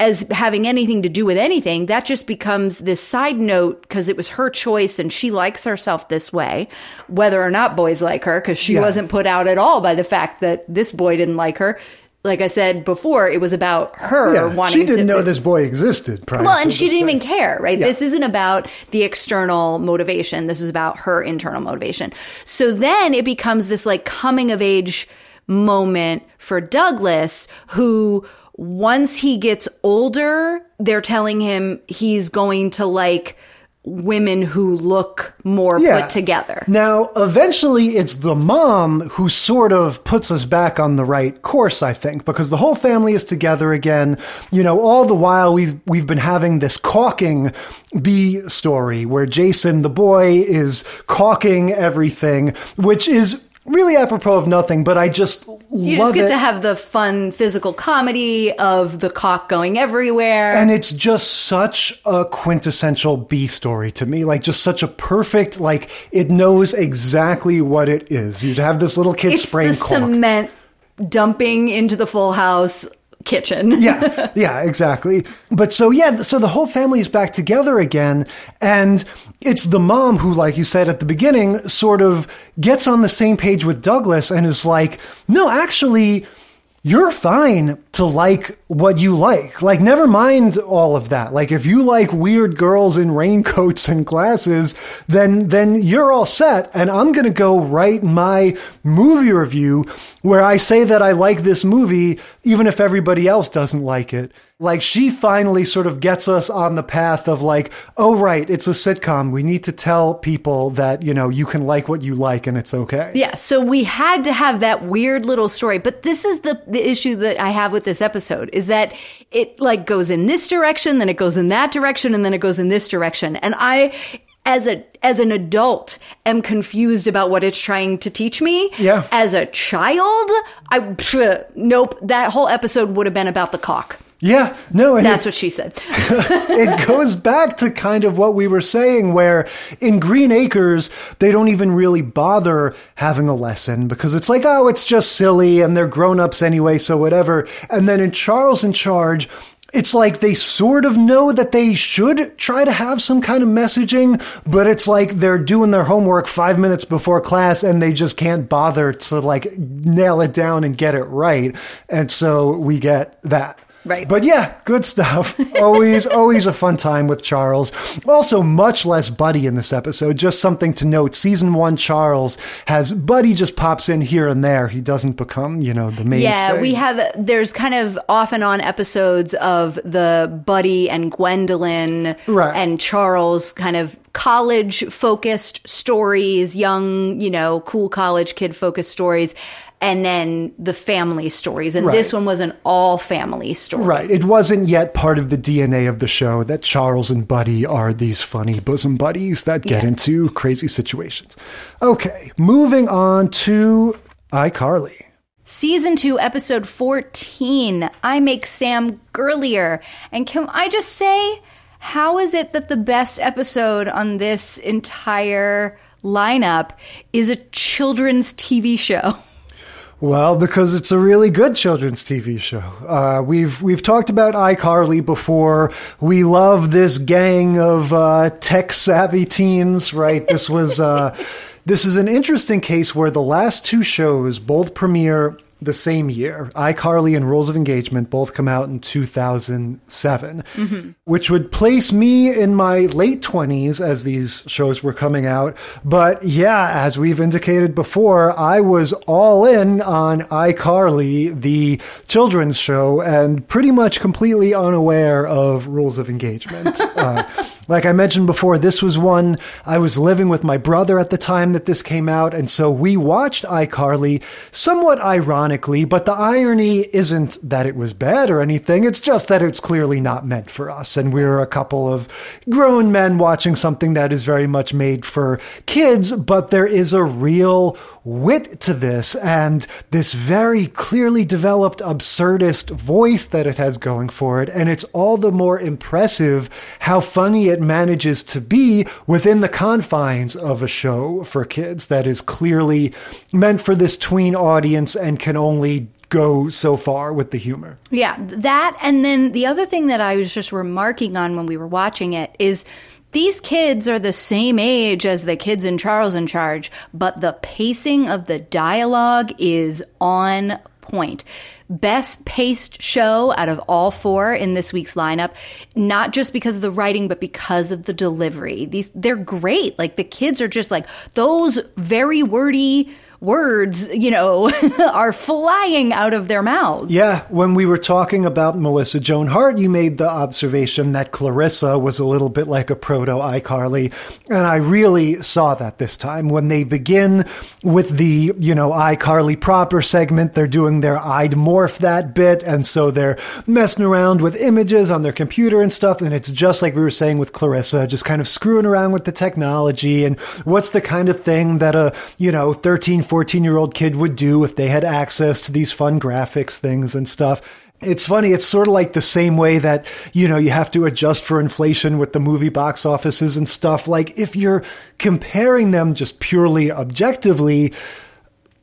as having anything to do with anything, that just becomes this side note because it was her choice and she likes herself this way, whether or not boys like her, because she yeah. wasn't put out at all by the fact that this boy didn't like her. Like I said before, it was about her yeah, wanting to... She didn't to, know this boy existed prior Well, and she didn't time. even care, right? Yeah. This isn't about the external motivation. This is about her internal motivation. So then it becomes this, like, coming-of-age moment for Douglas, who... Once he gets older, they're telling him he's going to like women who look more yeah. put together. Now, eventually it's the mom who sort of puts us back on the right course, I think, because the whole family is together again. You know, all the while we've, we've been having this caulking B story where Jason, the boy, is caulking everything, which is really apropos of nothing, but I just love it. You just get it. to have the fun physical comedy of the cock going everywhere. And it's just such a quintessential B story to me. Like, just such a perfect, like, it knows exactly what it is. You'd have this little kid it's spraying caulk. It's the cement dumping into the Full House kitchen. yeah, yeah, exactly. But so, yeah, so the whole family is back together again. And it's the mom who, like you said at the beginning, sort of gets on the same page with Douglas and is like, no, actually, you're fine to like what you like. Like, never mind all of that. Like, if you like weird girls in raincoats and glasses, then then you're all set. And I'm going to go write my movie review where I say that I like this movie, even if everybody else doesn't like it. Like, she finally sort of gets us on the path of like, oh, right, it's a sitcom. We need to tell people that, you know, you can like what you like and it's okay. Yeah, so we had to have that weird little story. But this is the, the issue that I have with this episode, is that it like goes in this direction, then it goes in that direction, and then it goes in this direction. And I, as a as an adult, am confused about what it's trying to teach me. Yeah. As a child, I pff, nope, that whole episode would have been about the cock. Yeah, no. And That's it, what she said. It goes back to kind of what we were saying, where in Green Acres, they don't even really bother having a lesson because it's like, oh, it's just silly and they're grown-ups anyway, so whatever. And then in Charles in Charge, it's like they sort of know that they should try to have some kind of messaging, but it's like they're doing their homework five minutes before class and they just can't bother to like nail it down and get it right. And so we get that. Right. But yeah, good stuff. Always, always a fun time with Charles. Also, much less Buddy in this episode. Just something to note. Season one, Charles has Buddy just pops in here and there. He doesn't become, you know, the mainstay. Yeah, we have, there's kind of off and on episodes of the Buddy and Gwendolyn right. and Charles kind of college-focused stories, young, you know, cool college kid-focused stories. And then the family stories. And right. this one was an all-family story. Right. It wasn't yet part of the D N A of the show that Charles and Buddy are these funny bosom buddies that get yeah. into crazy situations. Okay, moving on to iCarly. Season two, episode fourteen, I Make Sam Girlier. And can I just say, how is it that the best episode on this entire lineup is a children's T V show? Well, because it's a really good children's T V show. Uh, we've we've talked about iCarly before. We love this gang of uh, tech-savvy teens, right? This was uh, this is an interesting case where the last two shows both premiere the same year. iCarly and Rules of Engagement both come out in two thousand seven, mm-hmm. which would place me in my late twenties as these shows were coming out. But yeah, as we've indicated before, I was all in on iCarly, the children's show, and pretty much completely unaware of Rules of Engagement. uh, Like I mentioned before, this was one, I was living with my brother at the time that this came out, and so we watched iCarly somewhat ironically, but the irony isn't that it was bad or anything, it's just that it's clearly not meant for us, and we're a couple of grown men watching something that is very much made for kids, but there is a real wit to this and this very clearly developed absurdist voice that it has going for it. And it's all the more impressive how funny it manages to be within the confines of a show for kids that is clearly meant for this tween audience and can only go so far with the humor. Yeah, that. And then the other thing that I was just remarking on when we were watching it is these kids are the same age as the kids in Charles in Charge, but the pacing of the dialogue is on point. Best paced show out of all four in this week's lineup, not just because of the writing, but because of the delivery. These they're great. Like, the kids are just like, those very wordy words, you know, are flying out of their mouths. Yeah. When we were talking about Melissa Joan Hart, you made the observation that Clarissa was a little bit like a proto-iCarly. And I really saw that this time. When they begin with the, you know, iCarly proper segment, they're doing their I'd morph that bit. And so they're messing around with images on their computer and stuff. And it's just like we were saying with Clarissa, just kind of screwing around with the technology. And what's the kind of thing that a, you know, thirteen, fourteen-year-old kid would do if they had access to these fun graphics things and stuff. It's funny. It's sort of like the same way that, you know, you have to adjust for inflation with the movie box offices and stuff. Like, if you're comparing them just purely objectively,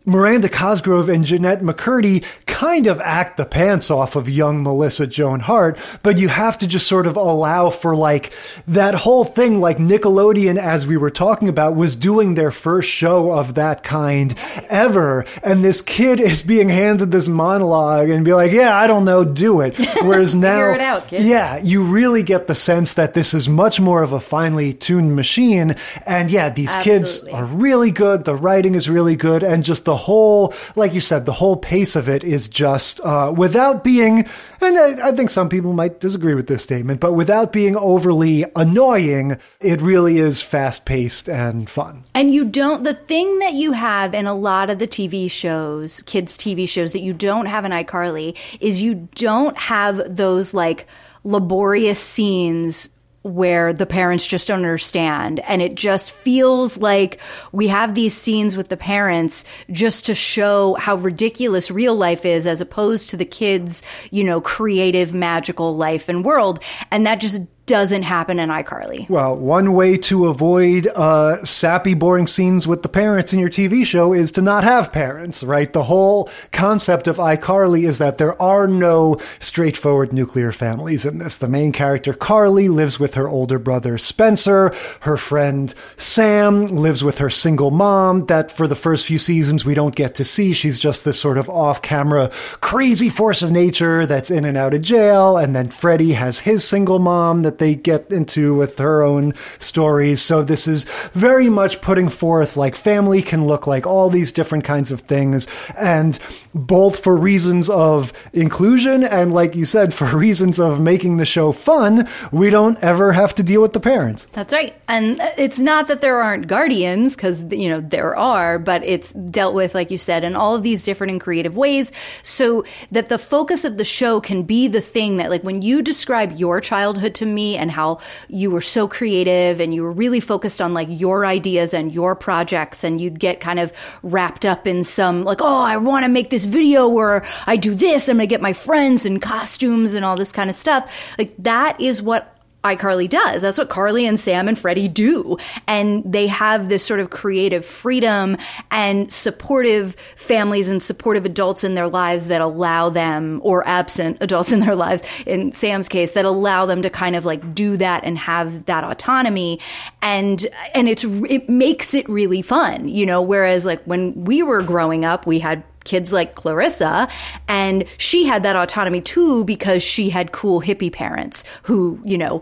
Miranda Cosgrove and Jeanette McCurdy kind of act the pants off of young Melissa Joan Hart, but you have to just sort of allow for, like, that whole thing, like Nickelodeon, as we were talking about, was doing their first show of that kind ever. And this kid is being handed this monologue and be like, yeah, I don't know, do it. Whereas now, figure it out, kid. Yeah, you really get the sense that this is much more of a finely tuned machine. And yeah, these Absolutely. Kids are really good. The writing is really good. And just the The whole, like you said, the whole pace of it is just uh, without being, and I, I think some people might disagree with this statement, but without being overly annoying, it really is fast-paced and fun. And you don't, the thing that you have in a lot of the T V shows, kids' T V shows, that you don't have in iCarly is you don't have those, like, laborious scenes where the parents just don't understand. And it just feels like we have these scenes with the parents just to show how ridiculous real life is, as opposed to the kids, you know, creative, magical life and world. And that just doesn't happen in iCarly. Well, one way to avoid uh, sappy, boring scenes with the parents in your T V show is to not have parents, right? The whole concept of iCarly is that there are no straightforward nuclear families in this. The main character, Carly, lives with her older brother, Spencer. Her friend, Sam, lives with her single mom that for the first few seasons we don't get to see. She's just this sort of off-camera crazy force of nature that's in and out of jail. And then Freddie has his single mom that they get into with her own stories. So this is very much putting forth, like, family can look like all these different kinds of things, and both for reasons of inclusion and, like you said, for reasons of making the show fun, we don't ever have to deal with the parents. That's right. And it's not that there aren't guardians, because, you know, there are, but it's dealt with, like you said, in all of these different and creative ways, so that the focus of the show can be the thing that, like, when you describe your childhood to me and how you were so creative and you were really focused on, like, your ideas and your projects, and you'd get kind of wrapped up in some, like, oh, I want to make this video where I do this, I'm going to get my friends and costumes and all this kind of stuff. Like, that is what iCarly does. That's what Carly and Sam and Freddie do. And they have this sort of creative freedom and supportive families and supportive adults in their lives that allow them, or absent adults in their lives, in Sam's case, that allow them to kind of, like, do that and have that autonomy. And and it's it makes it really fun, you know, whereas, like, when we were growing up, we had kids like Clarissa, and she had that autonomy too because she had cool hippie parents who, you know,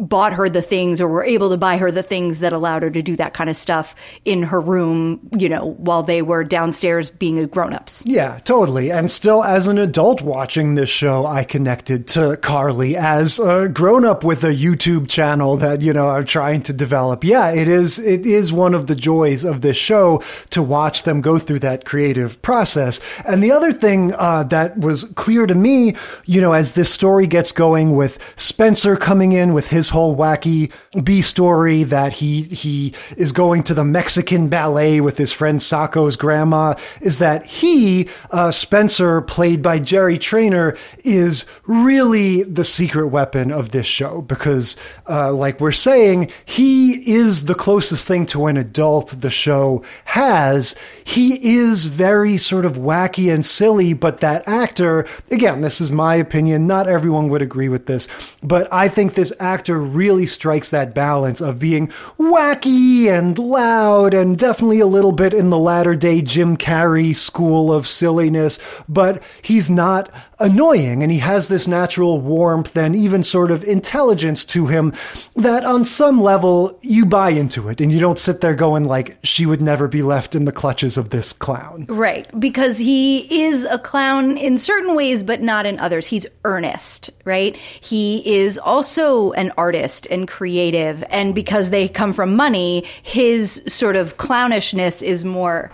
bought her the things or were able to buy her the things that allowed her to do that kind of stuff in her room, you know, while they were downstairs being grown-ups. Yeah, totally. And still, as an adult watching this show, I connected to Carly as a grown-up with a YouTube channel that, you know, I'm trying to develop. Yeah, it is, it is one of the joys of this show to watch them go through that creative process. And the other thing uh, that was clear to me, you know, as this story gets going with Spencer coming in with his his whole wacky B story that he he is going to the Mexican ballet with his friend Sacco's grandma is that he, uh, Spencer, played by Jerry Traynor, is really the secret weapon of this show because, uh, like we're saying, he is the closest thing to an adult the show has. He is very sort of wacky and silly, but that actor, again, this is my opinion, not everyone would agree with this, but I think this actor really strikes that balance of being wacky and loud and definitely a little bit in the latter day Jim Carrey school of silliness, but he's not annoying and he has this natural warmth and even sort of intelligence to him that on some level you buy into it and you don't sit there going like, she would never be left in the clutches of this clown. Right, because he is a clown in certain ways but not in others. He's earnest, right? He is also an artist and creative, and because they come from money, his sort of clownishness is more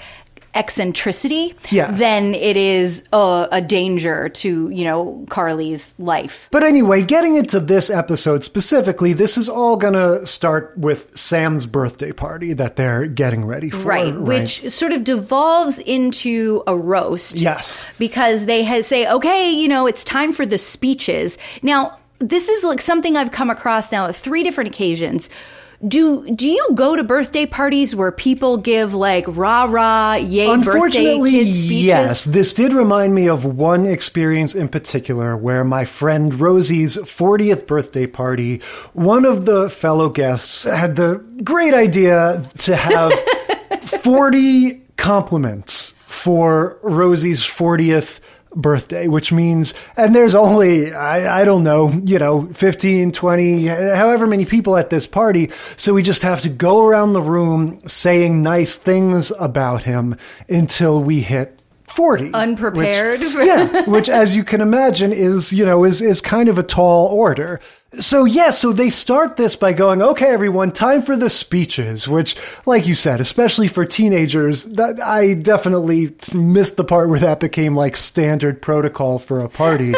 eccentricity, yeah, than it is a, a danger to, you know, Carly's life. But anyway, getting into this episode specifically, this is all gonna start with Sam's birthday party that they're getting ready for. Right, right? Which sort of devolves into a roast. Yes. Because they ha- say, okay, you know, it's time for the speeches. Now, this is like something I've come across now at three different occasions. Do do you go to birthday parties where people give like rah rah yay birthday kid speeches? Yes. This did remind me of one experience in particular where my friend Rosie's fortieth birthday party, one of the fellow guests had the great idea to have forty compliments for Rosie's fortieth birthday, which means, and there's only, I, I don't know, you know, fifteen, twenty, however many people at this party. So we just have to go around the room saying nice things about him until we hit forty. Unprepared. Which, yeah, which as you can imagine is, you know, is, is kind of a tall order. So, yeah, so they start this by going, okay, everyone, time for the speeches, which, like you said, especially for teenagers, that I definitely missed the part where that became like standard protocol for a party.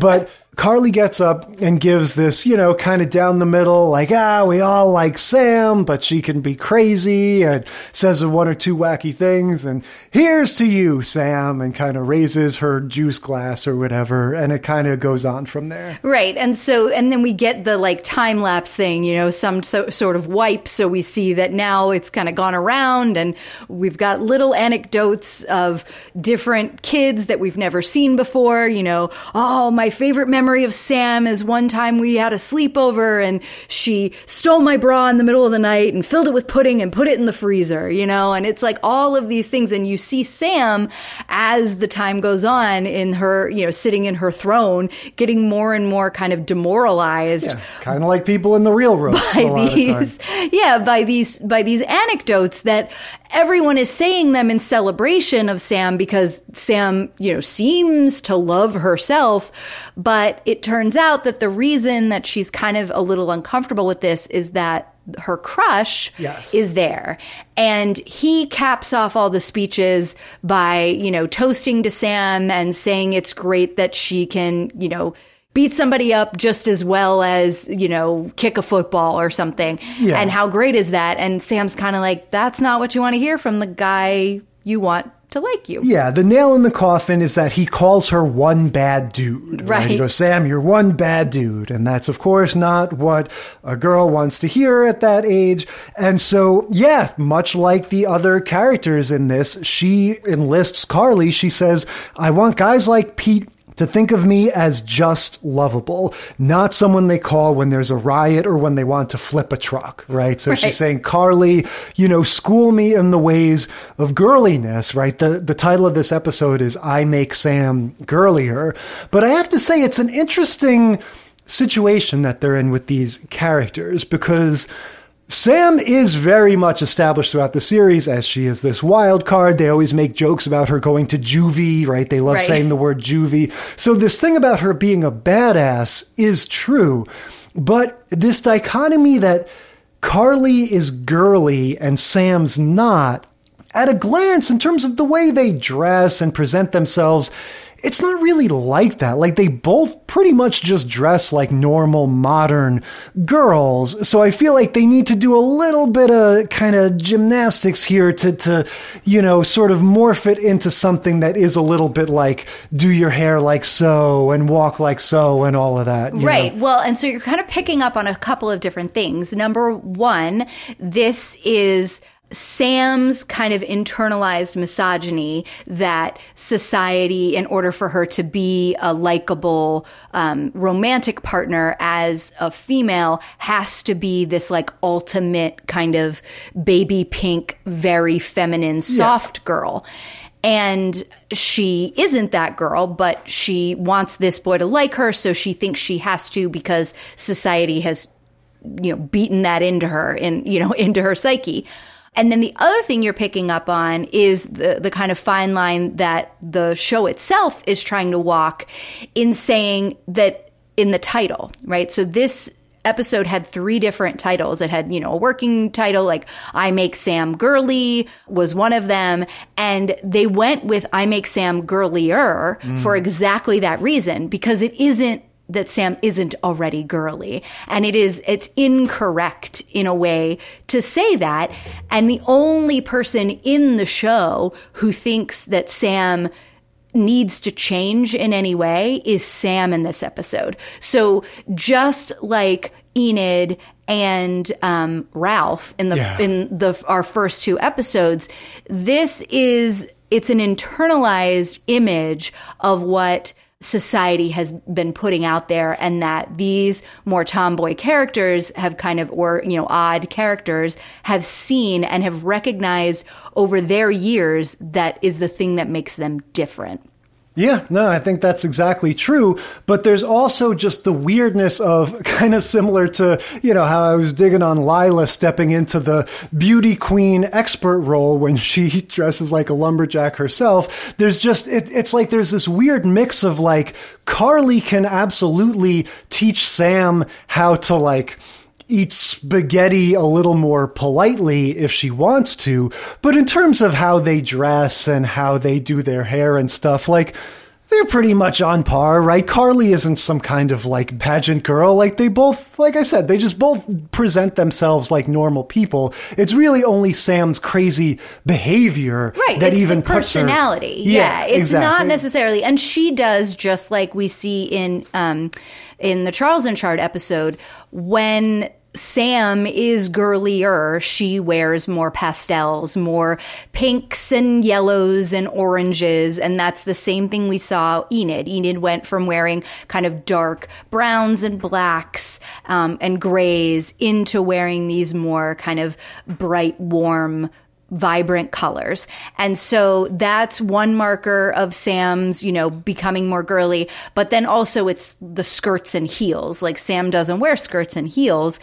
But Carly gets up and gives this, you know, kind of down the middle, like, ah, we all like Sam, but she can be crazy, and says one or two wacky things, and here's to you, Sam, and kind of raises her juice glass or whatever, and it kind of goes on from there. Right, and so, and then we get the, like, time-lapse thing, you know, some so, sort of wipe, so we see that now it's kind of gone around, and we've got little anecdotes of different kids that we've never seen before, you know, oh, my favorite memory memory of Sam is one time we had a sleepover and she stole my bra in the middle of the night and filled it with pudding and put it in the freezer, you know, and it's like all of these things. And you see Sam as the time goes on in her, you know, sitting in her throne, getting more and more kind of demoralized. Yeah, kind of like people in the real roasts a lot of times. Yeah, by these, by these anecdotes that everyone is saying them in celebration of Sam because Sam, you know, seems to love herself, but it turns out that the reason that she's kind of a little uncomfortable with this is that her crush, yes, is there. And he caps off all the speeches by, you know, toasting to Sam and saying it's great that she can, you know, beat somebody up just as well as, you know, kick a football or something. Yeah. And how great is that? And Sam's kind of like, that's not what you want to hear from the guy you want to like you. Yeah, the nail in the coffin is that he calls her one bad dude. Right. right? He goes, Sam, you're one bad dude. And that's, of course, not what a girl wants to hear at that age. And so, yeah, much like the other characters in this, she enlists Carly. She says, I want guys like Pete to think of me as just lovable, not someone they call when there's a riot or when they want to flip a truck, right? So right. She's saying, Carly, you know, school me in the ways of girliness, right? The the title of this episode is I Make Sam Girlier. But I have to say, it's an interesting situation that they're in with these characters because Sam is very much established throughout the series as she is this wild card. They always make jokes about her going to juvie, right? They love right. saying the word juvie. So this thing about her being a badass is true. But this dichotomy that Carly is girly and Sam's not, at a glance, in terms of the way they dress and present themselves, it's not really like that. Like, they both pretty much just dress like normal, modern girls. So I feel like they need to do a little bit of kind of gymnastics here to, to, you know, sort of morph it into something that is a little bit like, do your hair like so and walk like so and all of that. You right. know? Well, and so you're kind of picking up on a couple of different things. Number one, this is Sam's kind of internalized misogyny that society, in order for her to be a likable um, romantic partner as a female, has to be this like ultimate kind of baby pink, very feminine, soft yeah. girl. And she isn't that girl, but she wants this boy to like her, so she thinks she has to because society has, you know, beaten that into her and, you know, into her psyche. And then the other thing you're picking up on is the, the kind of fine line that the show itself is trying to walk in saying that in the title, right? So this episode had three different titles. It had, you know, a working title, like I Make Sam Girly was one of them. And they went with I Make Sam Girlier mm. for exactly that reason, because it isn't that Sam isn't already girly. And it is, it's incorrect in a way to say that. And the only person in the show who thinks that Sam needs to change in any way is Sam in this episode. So just like Enid and um, Ralph in the yeah. in the our first two episodes, this is, it's an internalized image of what society has been putting out there, and that these more tomboy characters have kind of, or, you know, odd characters have seen and have recognized over their years that is the thing that makes them different. Yeah, no, I think that's exactly true. But there's also just the weirdness of kind of similar to, you know, how I was digging on Lila stepping into the beauty queen expert role when she dresses like a lumberjack herself. There's just, it, it's like there's this weird mix of like, Carly can absolutely teach Sam how to like eat spaghetti a little more politely if she wants to, but in terms of how they dress and how they do their hair and stuff, like, they're pretty much on par, right? Carly isn't some kind of like pageant girl. Like, they both, like I said, they just both present themselves like normal people. It's really only Sam's crazy behavior right. that it's even the personality. Puts her, yeah, yeah, it's exactly. not necessarily. And she does, just like we see in um, in the Charles in Charge episode, when Sam is girlier, she wears more pastels, more pinks and yellows and oranges. And that's the same thing we saw Enid. Enid went from wearing kind of dark browns and blacks um, and grays into wearing these more kind of bright, warm, vibrant colors. And so that's one marker of Sam's, you know, becoming more girly. But then also it's the skirts and heels. Like, Sam doesn't wear skirts and heels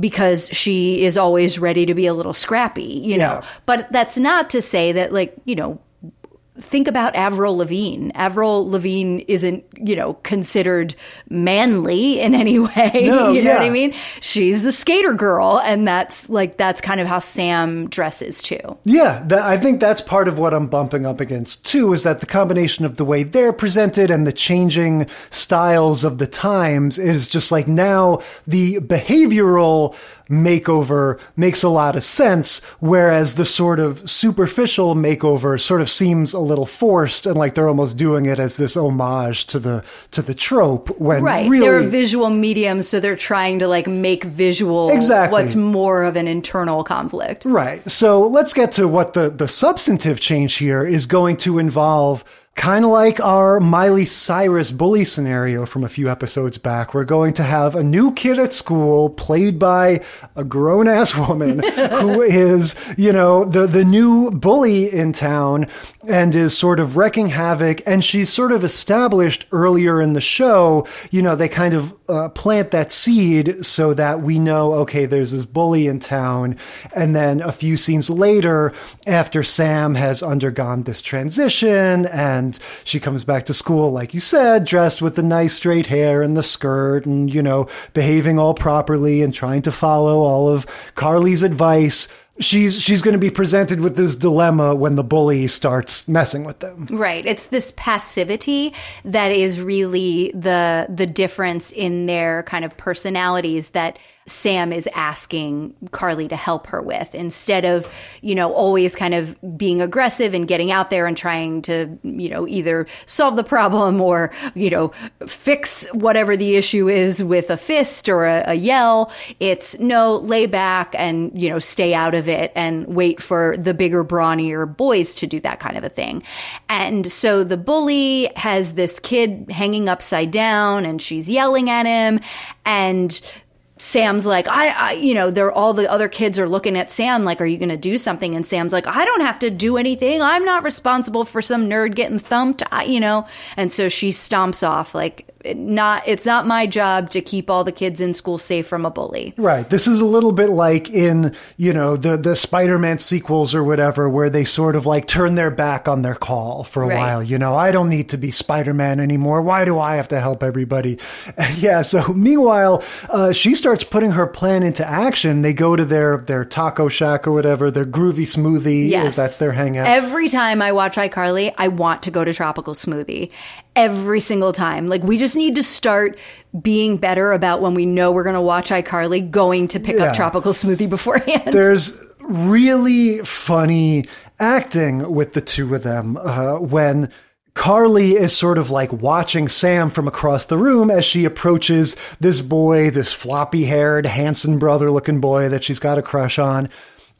because she is always ready to be a little scrappy, you yeah. know. But that's not to say that, like, you know, think about Avril Lavigne. Avril Lavigne isn't, you know, considered manly in any way. No, you know yeah. what I mean? She's the skater girl, and that's like, that's kind of how Sam dresses too. Yeah, that, I think that's part of what I'm bumping up against too, is that the combination of the way they're presented and the changing styles of the times is just like, now the behavioral makeover makes a lot of sense, whereas the sort of superficial makeover sort of seems a little forced, and like they're almost doing it as this homage to the to the trope, when right. really they're a visual medium, so they're trying to like make visual exactly. what's more of an internal conflict. Right. So let's get to what the the substantive change here is going to involve. Kind of like our Miley Cyrus bully scenario from a few episodes back, we're going to have a new kid at school played by a grown-ass woman who is, you know, the, the new bully in town and is sort of wrecking havoc. And she's sort of established earlier in the show, you know, they kind of uh, plant that seed so that we know, okay, there's this bully in town. And then a few scenes later, after Sam has undergone this transition and And she comes back to school, like you said, dressed with the nice straight hair and the skirt and, you know, behaving all properly and trying to follow all of Carly's advice. she's she's going to be presented with this dilemma when the bully starts messing with them. Right. It's this passivity that is really the the difference in their kind of personalities that Sam is asking Carly to help her with, instead of, you know, always kind of being aggressive and getting out there and trying to, you know, either solve the problem or, you know, fix whatever the issue is with a fist or a, a yell. It's no, lay back and, you know, stay out of it and wait for the bigger, brawnier boys to do that kind of a thing. And so the bully has this kid hanging upside down and she's yelling at him, and Sam's like, I, I, you know, they're all the other kids are looking at Sam like, are you going to do something? And Sam's like, I don't have to do anything. I'm not responsible for some nerd getting thumped, I, you know. And so she stomps off like, not, it's not my job to keep all the kids in school safe from a bully. Right. This is a little bit like in, you know, the, the Spider-Man sequels or whatever, where they sort of like turn their back on their call for a right. while. You know, I don't need to be Spider-Man anymore. Why do I have to help everybody? Yeah. So meanwhile, uh, she starts putting her plan into action. They go to their their taco shack or whatever, their Groovy Smoothie. Yes. That's their hangout. Every time I watch iCarly, I want to go to Tropical Smoothie. Every single time. Like, we just need to start being better about when we know we're going to watch iCarly, going to pick yeah. up Tropical Smoothie beforehand. There's really funny acting with the two of them uh, when Carly is sort of like watching Sam from across the room as she approaches this boy, this floppy-haired, handsome brother-looking boy that she's got a crush on.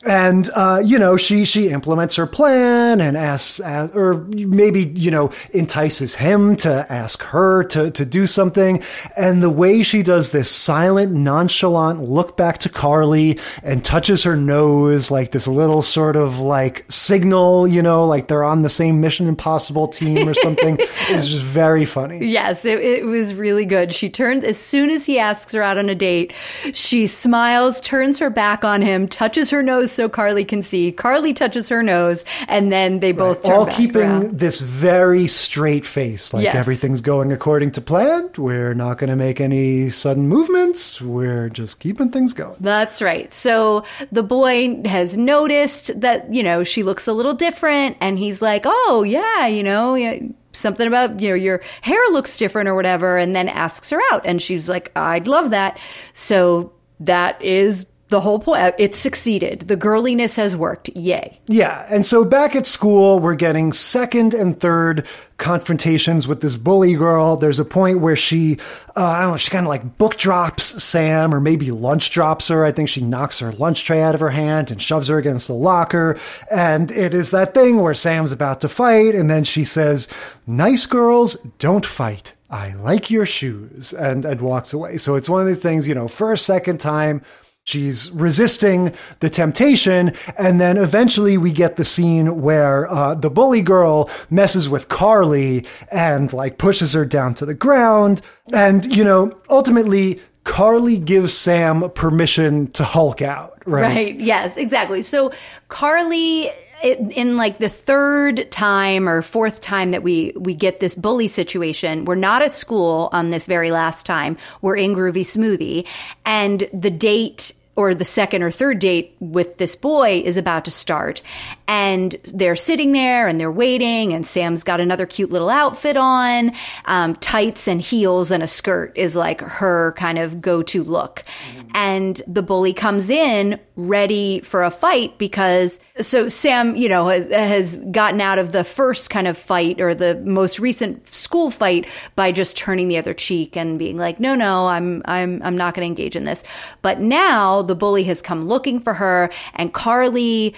And, uh, you know, she, she implements her plan and asks, asks, or maybe, you know, entices him to ask her to, to do something. And the way she does this silent, nonchalant look back to Carly and touches her nose, like this little sort of like signal, you know, like they're on the same Mission Impossible team or something, is just very funny. Yes, it, it was really good. She turns, as soon as he asks her out on a date, she smiles, turns her back on him, touches her nose so Carly can see. Carly touches her nose, and then they both right. turn all back keeping around. This very straight face, like yes. everything's going according to plan. We're not going to make any sudden movements. We're just keeping things going. That's right. So the boy has noticed that, you know, she looks a little different, and he's like, oh, yeah, you know, yeah. something about, you know, your hair looks different or whatever, and then asks her out. And she's like, I'd love that. So that is the whole point. It's succeeded. The girliness has worked. Yay. Yeah. And so back at school, we're getting second and third confrontations with this bully girl. There's a point where she, uh, I don't know, she kind of like book drops Sam, or maybe lunch drops her. I think she knocks her lunch tray out of her hand and shoves her against the locker. And it is that thing where Sam's about to fight, and then she says, nice girls don't fight. I like your shoes. And, and walks away. So it's one of these things, you know, first, second time, she's resisting the temptation, and then eventually we get the scene where uh, the bully girl messes with Carly and, like, pushes her down to the ground. And, you know, ultimately, Carly gives Sam permission to Hulk out, right? Right, yes, exactly. So Carly, in like the third time or fourth time that we, we get this bully situation, we're not at school on this very last time. We're in Groovy Smoothie, and the date, or the second or third date with this boy, is about to start. And they're sitting there and they're waiting, and Sam's got another cute little outfit on. Um, tights and heels and a skirt is like her kind of go-to look. Mm-hmm. And the bully comes in ready for a fight because, so Sam, you know, has, has gotten out of the first kind of fight, or the most recent school fight, by just turning the other cheek and being like, no, no, I'm, I'm, I'm not going to engage in this. But now the bully has come looking for her, and Carly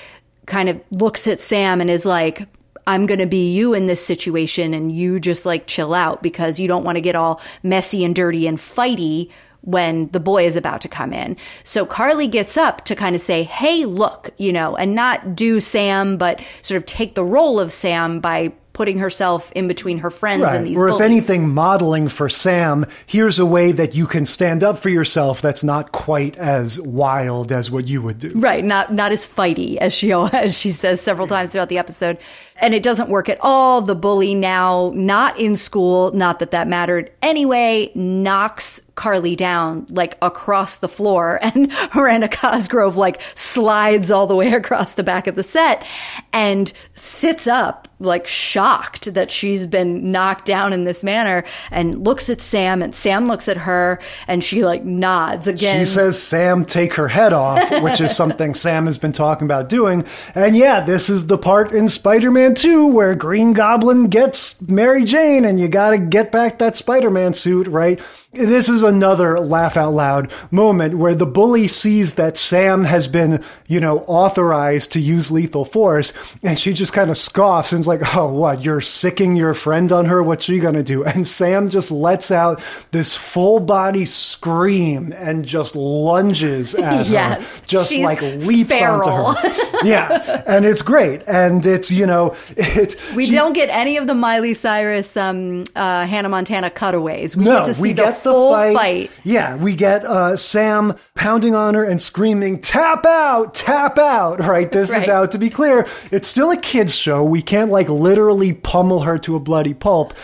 kind of looks at Sam and is like, I'm going to be you in this situation, and you just like chill out, because you don't want to get all messy and dirty and fighty when the boy is about to come in. So Carly gets up to kind of say, hey, look, you know, and not do Sam, but sort of take the role of Sam by putting herself in between her friends right. and these Or bullies. If anything, modeling for Sam, here's a way that you can stand up for yourself that's not quite as wild as what you would do. Right, not not as fighty, as she, as she says several times throughout the episode. And it doesn't work at all. The bully, now not in school, not that that mattered anyway, knocks Carly down like across the floor, and Miranda Cosgrove like slides all the way across the back of the set and sits up like shocked that she's been knocked down in this manner, and looks at Sam, and Sam looks at her, and she like nods again. She says, Sam, take her head off, which is something Sam has been talking about doing. And yeah, this is the part in Spider-Man two where Green Goblin gets Mary Jane, and you gotta get back that Spider-Man suit, right? This is another laugh out loud moment where the bully sees that Sam has been, you know, authorized to use lethal force, and she just kind of scoffs and is like, oh, what, you're sicking your friend on her? What's she gonna do? And Sam just lets out this full body scream and just lunges at yes, her, just she's like leaps feral. Onto her. Yeah, and it's great. And it's, you know, it. We she, don't get any of the Miley Cyrus, um, uh, Hannah Montana cutaways. We no, get to see we the get the full fight. fight. Yeah, we get uh, Sam pounding on her and screaming, tap out, tap out, right? This right. is out, to be clear. It's still a kid's show. We can't like literally pummel her to a bloody pulp.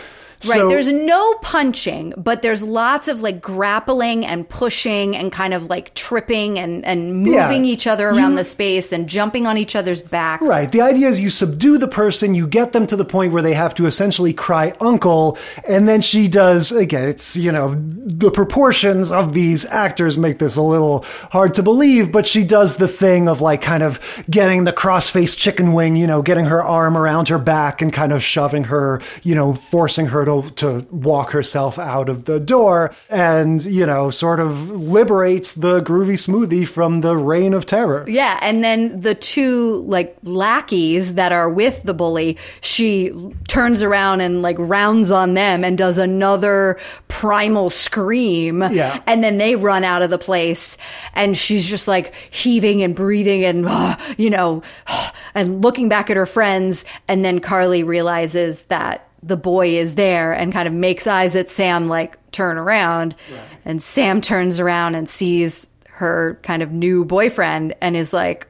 Right, so, there's no punching, but there's lots of like grappling and pushing and kind of like tripping and, and moving yeah, each other around you, the space and jumping on each other's backs. Right, the idea is you subdue the person, you get them to the point where they have to essentially cry uncle, and then she does, again, it's, you know, the proportions of these actors make this a little hard to believe, but she does the thing of like kind of getting the cross-faced chicken wing, you know, getting her arm around her back and kind of shoving her, you know, forcing her to to walk herself out of the door, and, you know, sort of liberates the Groovy Smoothie from the reign of terror. Yeah, and then the two, like, lackeys that are with the bully, she turns around and, like, rounds on them and does another primal scream. Yeah. And then they run out of the place, and she's just, like, heaving and breathing and, uh, you know, uh, and looking back at her friends, and then Carly realizes that the boy is there and kind of makes eyes at Sam, like, turn around. Right. And Sam turns around and sees her kind of new boyfriend and is like,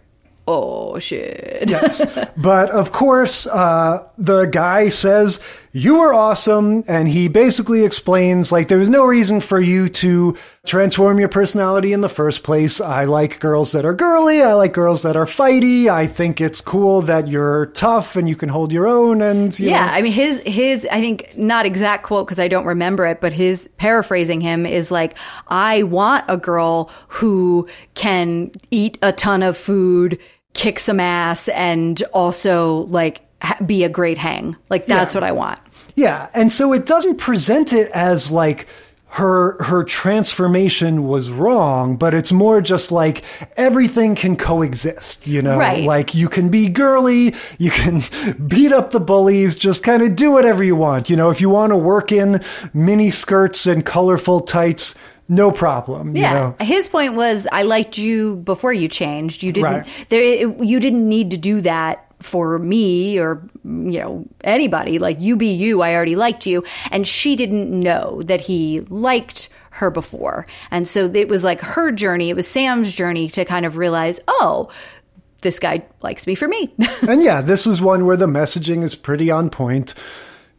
oh, shit. Yes. But, of course, uh, the guy says, you were awesome. And he basically explains, like, there was no reason for you to transform your personality in the first place. I like girls that are girly. I like girls that are fighty. I think it's cool that you're tough and you can hold your own. And you yeah, know. I mean, his, his, I think, not exact quote because I don't remember it, but his paraphrasing him is like, I want a girl who can eat a ton of food, kick some ass, and also, like, be a great hang. Like, that's yeah. what I want. Yeah. And so it doesn't present it as like her her transformation was wrong, but it's more just like everything can coexist, you know? Right. Like, you can be girly, you can beat up the bullies, just kind of do whatever you want. You know, if you want to work in mini skirts and colorful tights, no problem. Yeah. You know? His point was, I liked you before you changed. You didn't, right. there, it, you didn't need to do that for me or, you know, anybody. Like, you be you, I already liked you. And she didn't know that he liked her before. And so it was like her journey, it was Sam's journey to kind of realize, oh, this guy likes me for me. And yeah, this is one where the messaging is pretty on point.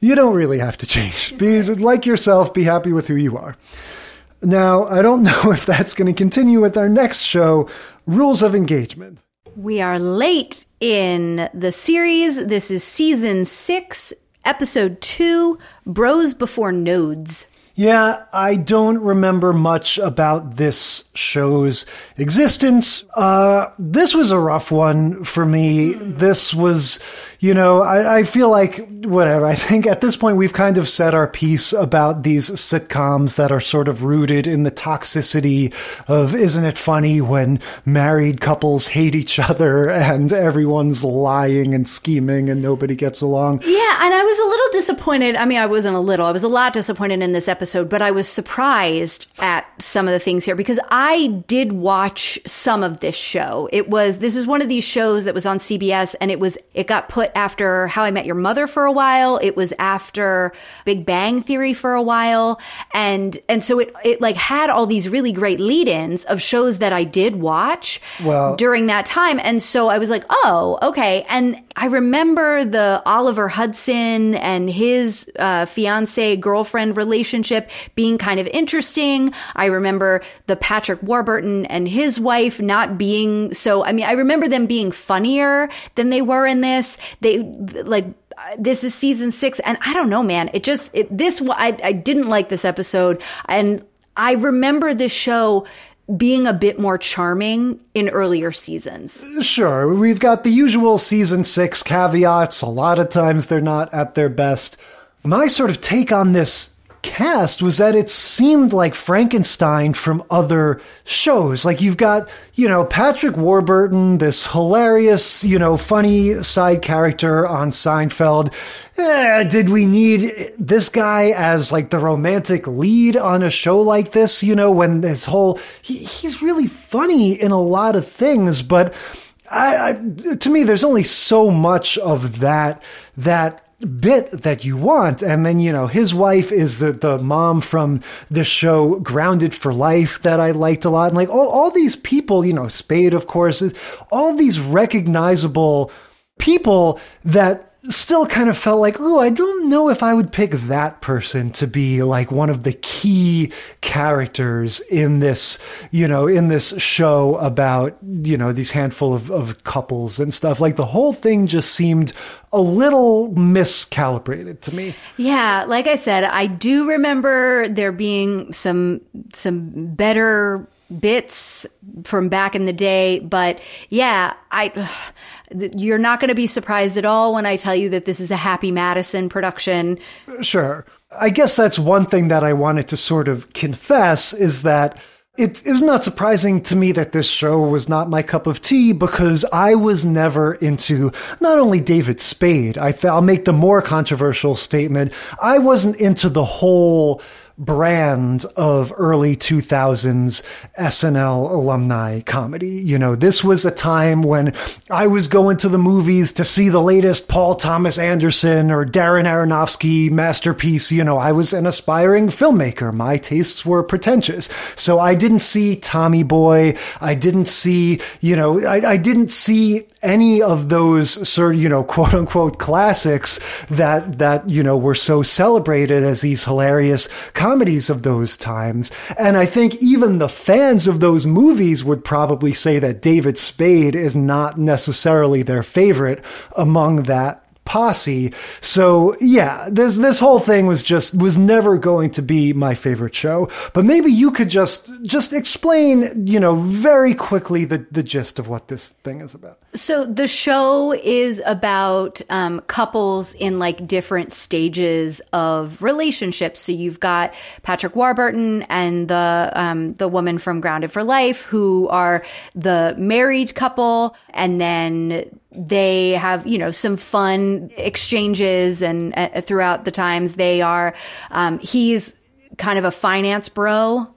You don't really have to change. Be like yourself, be happy with who you are. Now, I don't know if that's going to continue with our next show, Rules of Engagement. We are late in the series. This is season six, episode two, Bros Before Nodes. Yeah, I don't remember much about this show's existence. Uh, this was a rough one for me. This was, you know, I, I feel like, whatever, I think at this point we've kind of said our piece about these sitcoms that are sort of rooted in the toxicity of isn't it funny when married couples hate each other and everyone's lying and scheming and nobody gets along. Yeah, and I was a little disappointed. I mean, I wasn't a little. I was a lot disappointed in this episode. Episode, but I was surprised at some of the things here because I did watch some of this show. It was, this is one of these shows that was on C B S, and it was, it got put after How I Met Your Mother for a while. It was after Big Bang Theory for a while. And, and so it, it like had all these really great lead-ins of shows that I did watch well, during that time. And so I was like, oh, okay. And I remember the Oliver Hudson and his uh, fiance girlfriend relationship relationship being kind of interesting. I remember the Patrick Warburton and his wife not being so, I mean, I remember them being funnier than they were in this. They like, this is season six. And I don't know, man, it just, it, this, I, I didn't like this episode. And I remember this show being a bit more charming in earlier seasons. Sure. We've got the usual season six caveats. A lot of times they're not at their best. My sort of take on this cast was that it seemed like Frankenstein from other shows. Like you've got, you know, Patrick Warburton, this hilarious, you know, funny side character on Seinfeld. Eh, did we need this guy as like the romantic lead on a show like this? You know, when this whole, he, he's really funny in a lot of things, but I, I, to me, there's only so much of that, that bit that you want. And then, you know, his wife is the, the mom from the show Grounded for Life that I liked a lot. And like all, all these people, you know, Spade, of course, all these recognizable people that still kind of felt like, oh, I don't know if I would pick that person to be like one of the key characters in this, you know, in this show about, you know, these handful of, of couples and stuff. Like the whole thing just seemed a little miscalibrated to me. Yeah. Like I said, I do remember there being some, some better bits from back in the day, but yeah, I, ugh. You're not going to be surprised at all when I tell you that this is a Happy Madison production. Sure. I guess that's one thing that I wanted to sort of confess is that it, it was not surprising to me that this show was not my cup of tea because I was never into not only David Spade, I th- I'll make the more controversial statement. I wasn't into the whole brand of early two thousands S N L alumni comedy. You know, this was a time when I was going to the movies to see the latest Paul Thomas Anderson or Darren Aronofsky masterpiece. You know, I was an aspiring filmmaker. My tastes were pretentious. So I didn't see Tommy Boy. I didn't see, you know, I, I didn't see any of those sort of, you know, quote unquote classics that, that, you know, were so celebrated as these hilarious comedies of those times. And I think even the fans of those movies would probably say that David Spade is not necessarily their favorite among that posse. So yeah, this, this whole thing was just, was never going to be my favorite show, but maybe you could just, just explain, you know, very quickly the, the gist of what this thing is about. So the show is about um, couples in like different stages of relationships. So you've got Patrick Warburton and the, um, the woman from Grounded for Life who are the married couple. And then they have, you know, some fun exchanges and uh, throughout the times they are, um, he's kind of a finance bro,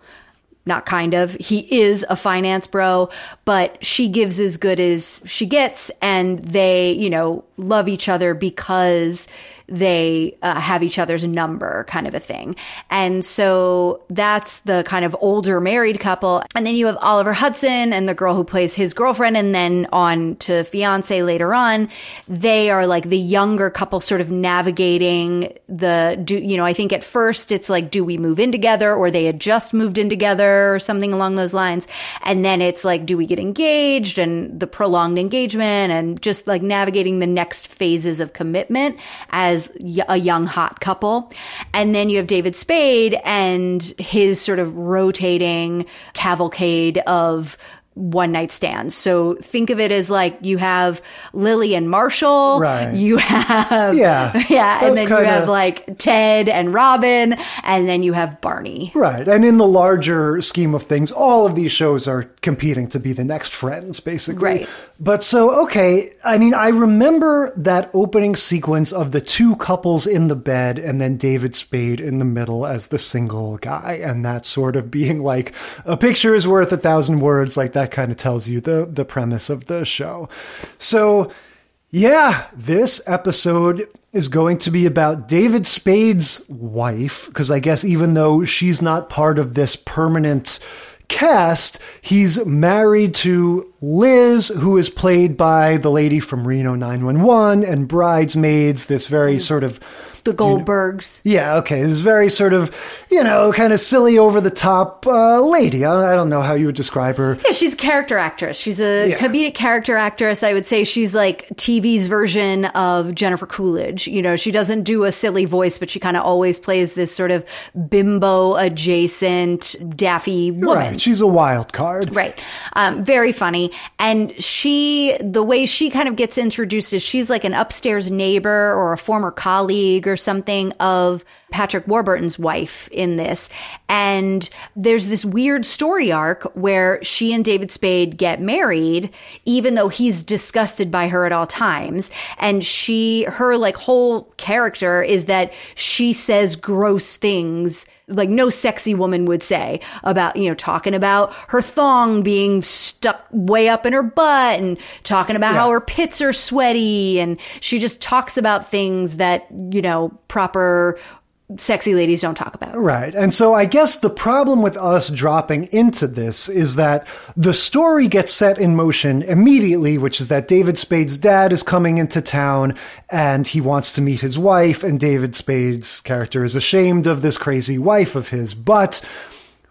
not kind of, he is a finance bro, but she gives as good as she gets. And they, you know, love each other because they uh, have each other's number kind of a thing. And so that's the kind of older married couple. And then you have Oliver Hudson and the girl who plays his girlfriend and then on to fiance later on. They are like the younger couple sort of navigating the, do, you know, I think at first it's like, do we move in together or they had just moved in together or something along those lines. And then it's like, do we get engaged and the prolonged engagement and just like navigating the next phases of commitment as As a young hot couple. And then you have David Spade and his sort of rotating cavalcade of one night stands. So think of it as like you have Lily and Marshall. Right. You have yeah, yeah, and then kinda... you have like Ted and Robin, and then you have Barney. Right. And in the larger scheme of things, all of these shows are competing to be the next Friends, basically. Right. But so okay, I mean, I remember that opening sequence of the two couples in the bed, and then David Spade in the middle as the single guy, and that sort of being like a picture is worth a thousand words, like that. That kind of tells you the, the premise of the show. So yeah, this episode is going to be about David Spade's wife, because I guess even though she's not part of this permanent cast, he's married to Liz, who is played by the lady from Reno nine one one and Bridesmaids, this very sort of... The Goldbergs. You know, yeah, okay. This very sort of, you know, kind of silly, over-the-top uh, lady. I, I don't know how you would describe her. Yeah, she's a character actress. She's a yeah. comedic character actress. I would say she's like T V's version of Jennifer Coolidge. You know, she doesn't do a silly voice, but she kind of always plays this sort of bimbo-adjacent, daffy woman. Right. She's a wild card. Right. Um, very funny. And she, the way she kind of gets introduced is she's like an upstairs neighbor or a former colleague or something of Patrick Warburton's wife in this. And there's this weird story arc where she and David Spade get married, even though he's disgusted by her at all times. And she, her like whole character is that she says gross things like no sexy woman would say about, you know, talking about her thong being stuck way up in her butt and talking about yeah. how her pits are sweaty. And she just talks about things that, you know, proper sexy ladies don't talk about. Right. And so I guess the problem with us dropping into this is that the story gets set in motion immediately, which is that David Spade's dad is coming into town and he wants to meet his wife, and David Spade's character is ashamed of this crazy wife of his. But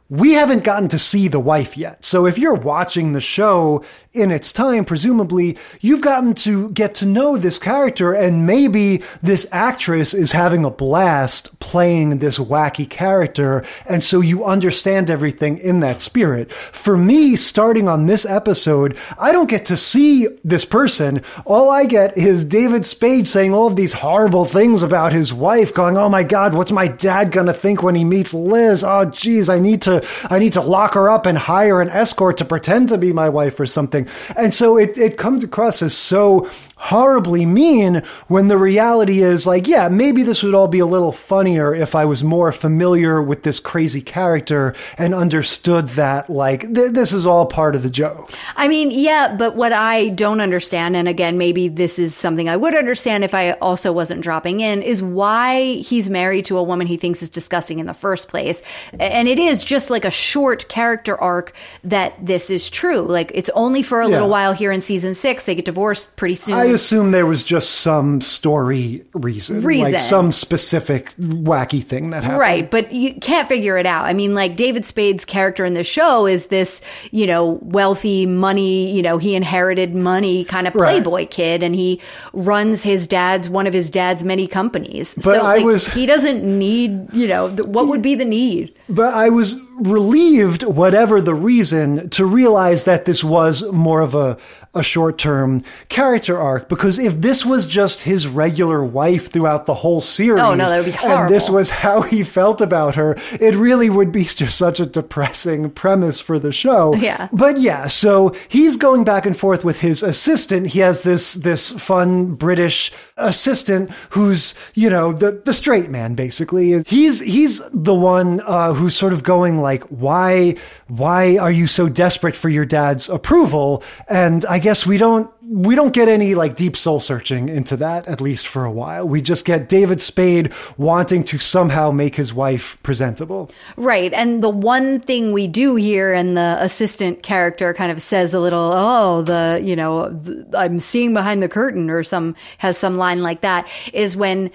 we haven't gotten to see the wife yet. So if you're watching the show in its time, presumably you've gotten to get to know this character, and maybe this actress is having a blast playing this wacky character, and so you understand everything in that spirit. For me, starting on this episode, I don't get to see this person. All I get is David Spade saying all of these horrible things about his wife, going, oh my God, what's my dad going to think when he meets Liz? Oh geez, I need to, I need to lock her up and hire an escort to pretend to be my wife or something. And so it, it comes across as so horribly mean, when the reality is like, yeah, maybe this would all be a little funnier if I was more familiar with this crazy character and understood that, like, th- this is all part of the joke. I mean, yeah, but what I don't understand, and again, maybe this is something I would understand if I also wasn't dropping in, is why he's married to a woman he thinks is disgusting in the first place. And it is just like a short character arc that this is true. Like, it's only for a yeah. little while here in season six. They get divorced pretty soon. I assume there was just some story reason, reason, like some specific wacky thing that happened. Right, but you can't figure it out. I mean, like, David Spade's character in the show is this, you know, wealthy money, you know, he inherited money kind of playboy right. kid, and he runs his dad's, one of his dad's many companies. But so I like, was, he doesn't need, you know, what would be the need? But I was relieved, whatever the reason, to realize that this was more of a, a short-term character arc, because if this was just his regular wife throughout the whole series, oh, no, that would be horrible. And this was how he felt about her, it really would be just such a depressing premise for the show. Yeah. But yeah, so he's going back and forth with his assistant. He has this this fun British assistant who's, you know, the, the straight man, basically. He's, he's the one uh, who's sort of going like, why, why are you so desperate for your dad's approval? And I guess we don't, we don't get any like deep soul searching into that, at least for a while. We just get David Spade wanting to somehow make his wife presentable. Right. And the one thing we do here, and the assistant character kind of says a little, oh, the, you know, the, I'm seeing behind the curtain, or some, has some line like that, is when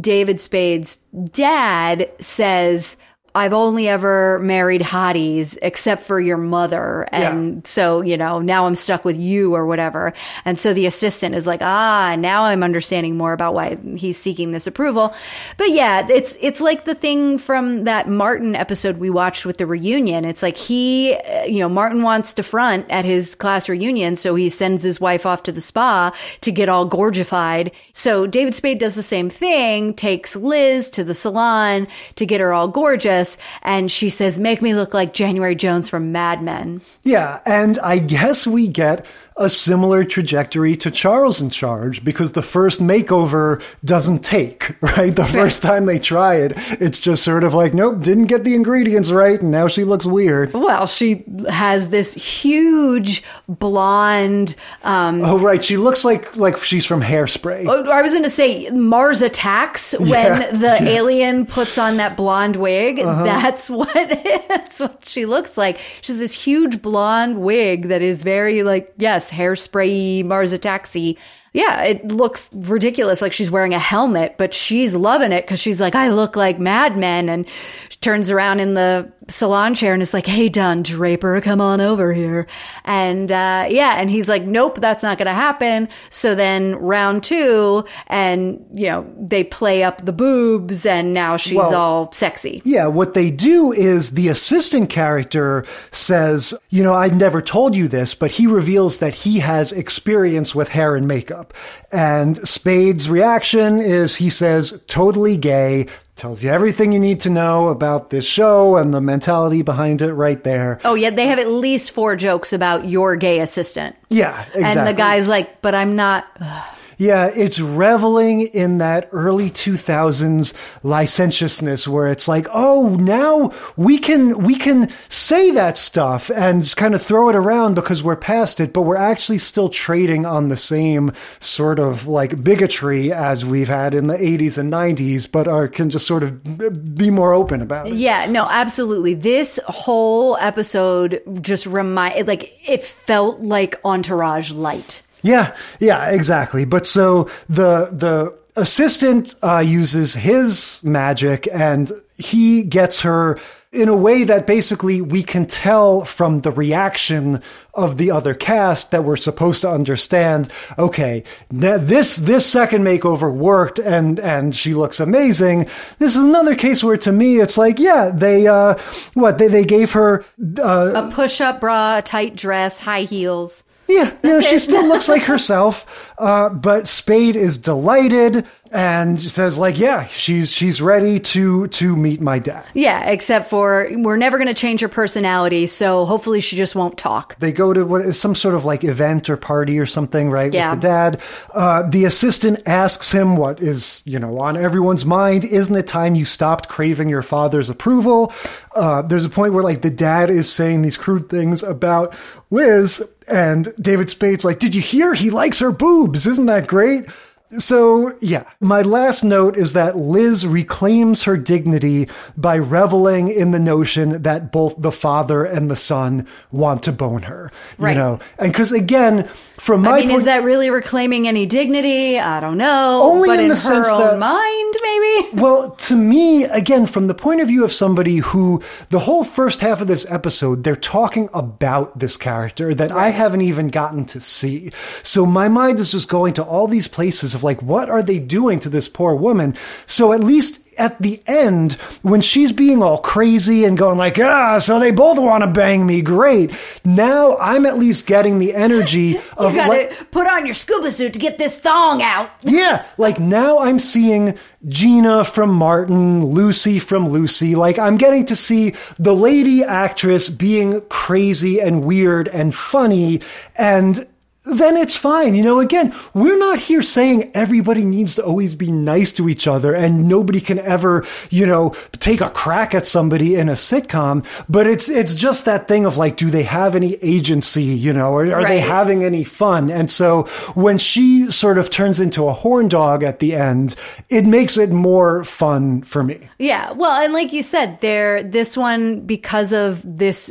David Spade's dad says, I've only ever married hotties except for your mother. And yeah. so, you know, now I'm stuck with you or whatever. And so the assistant is like, ah, now I'm understanding more about why he's seeking this approval. But yeah, it's, it's like the thing from that Martin episode we watched with the reunion. It's like he, you know, Martin wants to front at his class reunion. So he sends his wife off to the spa to get all gorgified. So David Spade does the same thing, takes Liz to the salon to get her all gorgeous. And she says, make me look like January Jones from Mad Men. Yeah, and I guess we get a similar trajectory to Charles in Charge, because the first makeover doesn't take, right? The first time they try it, it's just sort of like, nope, didn't get the ingredients right, and now she looks weird. Well, she has this huge blonde... Um, oh, right. She looks like, like she's from Hairspray. I was going to say Mars Attacks, when yeah. the yeah. alien puts on that blonde wig. Uh-huh. That's what that's what she looks like. She's this huge blonde wig that is very, like, yes, Hairspray, Mars Attacks-y. Yeah, it looks ridiculous, like she's wearing a helmet, but she's loving it because she's like, I look like Mad Men. And she turns around in the salon chair and it's like, hey, Don Draper, come on over here. And uh, yeah, and he's like, nope, that's not going to happen. So then round two, and, you know, they play up the boobs and now she's well, all sexy. Yeah, what they do is the assistant character says, you know, I've never told you this, but he reveals that he has experience with hair and makeup. And Spade's reaction is he says, totally gay, tells you everything you need to know about this show and the mentality behind it right there. Oh, yeah. They have at least four jokes about your gay assistant. Yeah, exactly. And the guy's like, but I'm not... Yeah, it's reveling in that early two thousands licentiousness where it's like, oh, now we can we can say that stuff and just kind of throw it around because we're past it, but we're actually still trading on the same sort of like bigotry as we've had in the eighties and nineties, but are, can just sort of be more open about it. Yeah, no, absolutely. This whole episode just remind like it felt like Entourage light. Yeah, yeah, exactly. But so the the assistant uh, uses his magic and he gets her in a way that basically we can tell from the reaction of the other cast that we're supposed to understand, okay, this this second makeover worked and and she looks amazing. This is another case where to me it's like, yeah, they uh, what they, they gave her uh, a push-up bra, a tight dress, high heels. Yeah, you know, she still looks like herself, uh, but Spade is delighted and says, like, yeah, she's she's ready to to meet my dad. Yeah, except for we're never going to change her personality, so hopefully she just won't talk. They go to what is some sort of, like, event or party or something, right, yeah. with the dad. Uh, the assistant asks him what is, you know, on everyone's mind. Isn't it time you stopped craving your father's approval? Uh, there's a point where, like, the dad is saying these crude things about Liz, and David Spade's like, did you hear? He likes her boobs. Isn't that great? So, yeah. My last note is that Liz reclaims her dignity by reveling in the notion that both the father and the son want to bone her. Right. You know? And because, again, from my point... I mean, point, is that really reclaiming any dignity? I don't know. Only but in, in the her sense own that, mind, maybe? Well, to me, again, from the point of view of somebody who, the whole first half of this episode, they're talking about this character that right. I haven't even gotten to see. So my mind is just going to all these places of like, what are they doing to this poor woman? So at least at the end, when she's being all crazy and going like, ah, so they both want to bang me, great. Now I'm at least getting the energy of... You gotta like, put on your scuba suit to get this thong out. Yeah, like now I'm seeing Gina from Martin, Lucy from Lucy. Like I'm getting to see the lady actress being crazy and weird and funny and... then it's fine. You know, again, we're not here saying everybody needs to always be nice to each other and nobody can ever, you know, take a crack at somebody in a sitcom. But it's it's just that thing of like, do they have any agency, you know, or are right. they having any fun? And so when she sort of turns into a horn dog at the end, it makes it more fun for me. Yeah. Well, and like you said, there, this one, because of this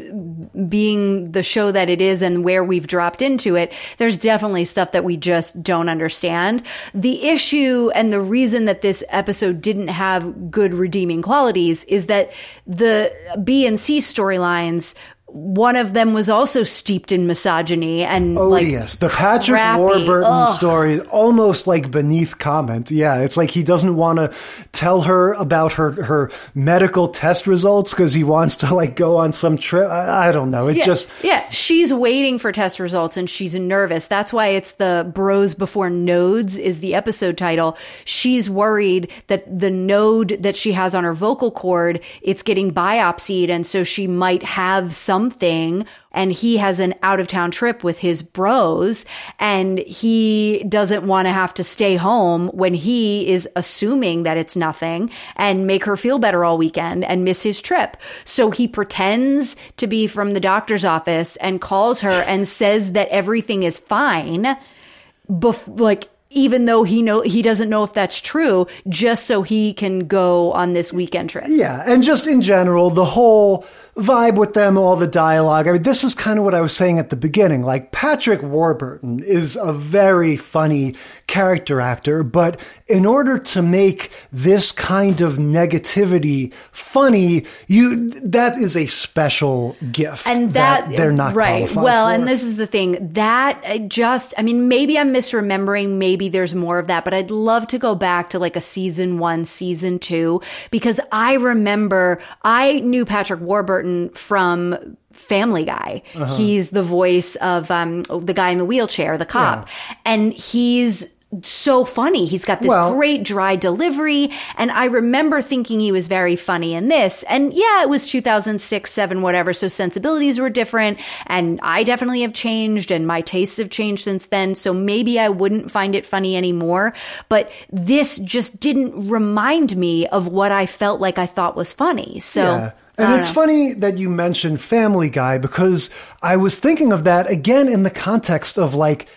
being the show that it is and where we've dropped into it, there's definitely stuff that we just don't understand. The issue and the reason that this episode didn't have good redeeming qualities is that the B and C storylines, one of them was also steeped in misogyny and odious. Like, the Patrick crappy. Warburton Ugh. story is almost like beneath comment. Yeah, it's like he doesn't want to tell her about her, her medical test results because he wants to like go on some trip. I, I don't know. It yeah. just yeah. She's waiting for test results and she's nervous. That's why it's the Bros Before Nodes is the episode title. She's worried that the node that she has on her vocal cord, it's getting biopsied, and so she might have some something, and he has an out-of-town trip with his bros, and he doesn't want to have to stay home when he is assuming that it's nothing and make her feel better all weekend and miss his trip. So he pretends to be from the doctor's office and calls her and says that everything is fine, bef- like, even though he know he doesn't know if that's true, just so he can go on this weekend trip. Yeah, and just in general, the whole vibe with them, all the dialogue. I mean, this is kind of what I was saying at the beginning. Like, Patrick Warburton is a very funny character actor, but in order to make this kind of negativity funny, you that is a special gift, and that, that they're not right. Well, for. And this is the thing that just, I mean, maybe I'm misremembering. Maybe. There's more of that, but I'd love to go back to like a season one, season two, because I remember I knew Patrick Warburton from Family Guy. Uh-huh. He's the voice of um, the guy in the wheelchair, the cop. Yeah. And he's so funny. He's got this well, great dry delivery. And I remember thinking he was very funny in this. And yeah, it was two thousand six, seven, whatever. So sensibilities were different. And I definitely have changed, and my tastes have changed since then. So maybe I wouldn't find it funny anymore. But this just didn't remind me of what I felt like I thought was funny. So. Yeah. And it's know. funny that you mentioned Family Guy, because I was thinking of that again in the context of like,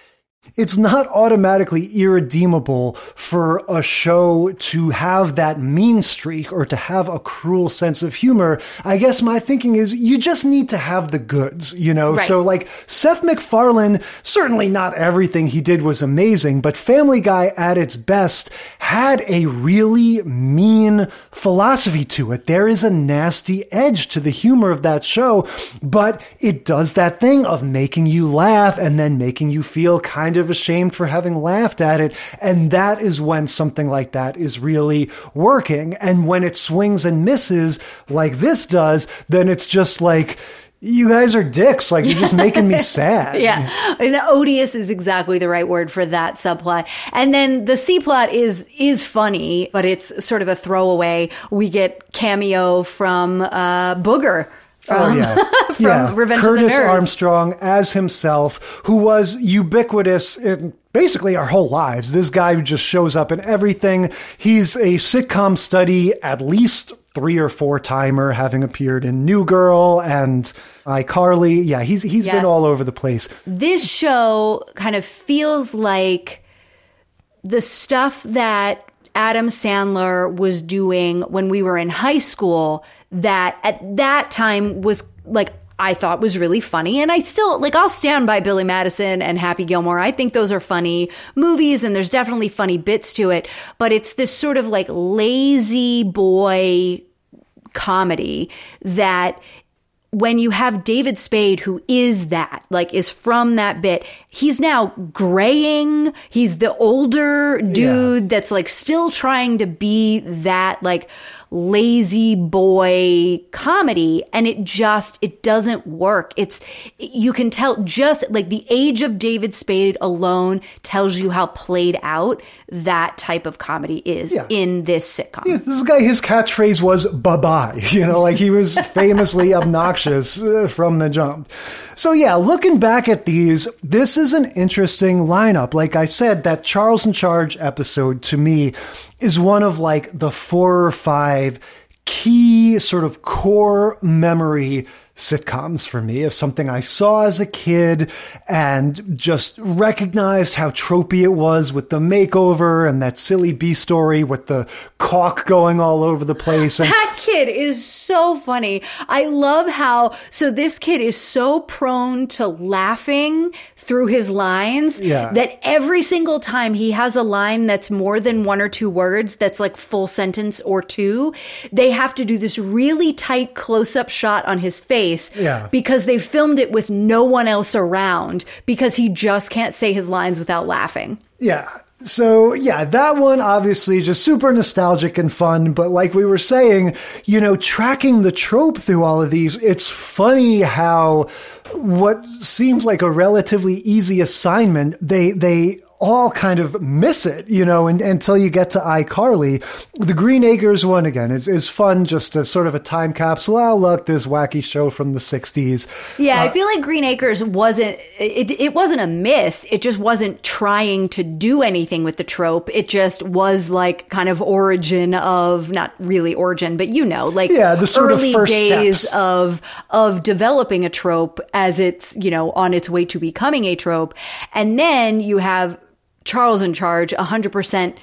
it's not automatically irredeemable for a show to have that mean streak or to have a cruel sense of humor. I guess my thinking is you just need to have the goods, you know? Right. So like Seth MacFarlane, certainly not everything he did was amazing, but Family Guy at its best had a really mean philosophy to it. There is a nasty edge to the humor of that show, but it does that thing of making you laugh and then making you feel kind of ashamed for having laughed at it. And that is when something like that is really working. And when it swings and misses like this does, then it's just like, you guys are dicks. Like, you're just making me sad. Yeah. And odious is exactly the right word for that subplot. And then the C plot is, is funny, but it's sort of a throwaway. We get cameo from uh, Booger. From, oh, yeah. from yeah. Revenge Curtis of the Nerds. Armstrong as himself, who was ubiquitous in basically our whole lives. This guy who just shows up in everything. He's a sitcom study, at least three or four timer, having appeared in New Girl and iCarly. Yeah, he's he's yes. been all over the place. This show kind of feels like the stuff that Adam Sandler was doing when we were in high school, that at that time was like, I thought was really funny. And I still like, I'll stand by Billy Madison and Happy Gilmore. I think those are funny movies, and there's definitely funny bits to it, but it's this sort of like lazy boy comedy that when you have David Spade, who is that, like, is from that bit, he's now graying. He's the older dude yeah. that's like still trying to be that like lazy boy comedy, and it just, it doesn't work. It's, you can tell just like the age of David Spade alone tells you how played out that type of comedy is yeah. in this sitcom. Yeah, this guy, his catchphrase was bye-bye, you know, like he was famously obnoxious from the jump. So yeah, looking back at these, this is an interesting lineup. Like I said, that Charles in Charge episode to me is one of like the four or five key sort of core memory sitcoms for me, of something I saw as a kid and just recognized how tropey it was with the makeover and that silly B story with the caulk going all over the place. And that kid is so funny. I love how, so this kid is so prone to laughing through his lines yeah. that every single time he has a line that's more than one or two words, that's like full sentence or two, they have to do this really tight close-up shot on his face. Yeah. Because they filmed it with no one else around, because he just can't say his lines without laughing. Yeah. So yeah, that one obviously just super nostalgic and fun. But like we were saying, you know, tracking the trope through all of these, it's funny how what seems like a relatively easy assignment, they they all kind of miss it, you know, and, until you get to iCarly. The Green Acres one, again, is, is fun just as sort of a time capsule. Oh, look, this wacky show from the sixties. Yeah, uh, I feel like Green Acres wasn't, it, it wasn't a miss. It just wasn't trying to do anything with the trope. It just was like kind of origin of, not really origin, but you know, like yeah, the sort early of first days steps. of of developing a trope as it's, you know, on its way to becoming a trope. And then you have Charles in Charge, one hundred percent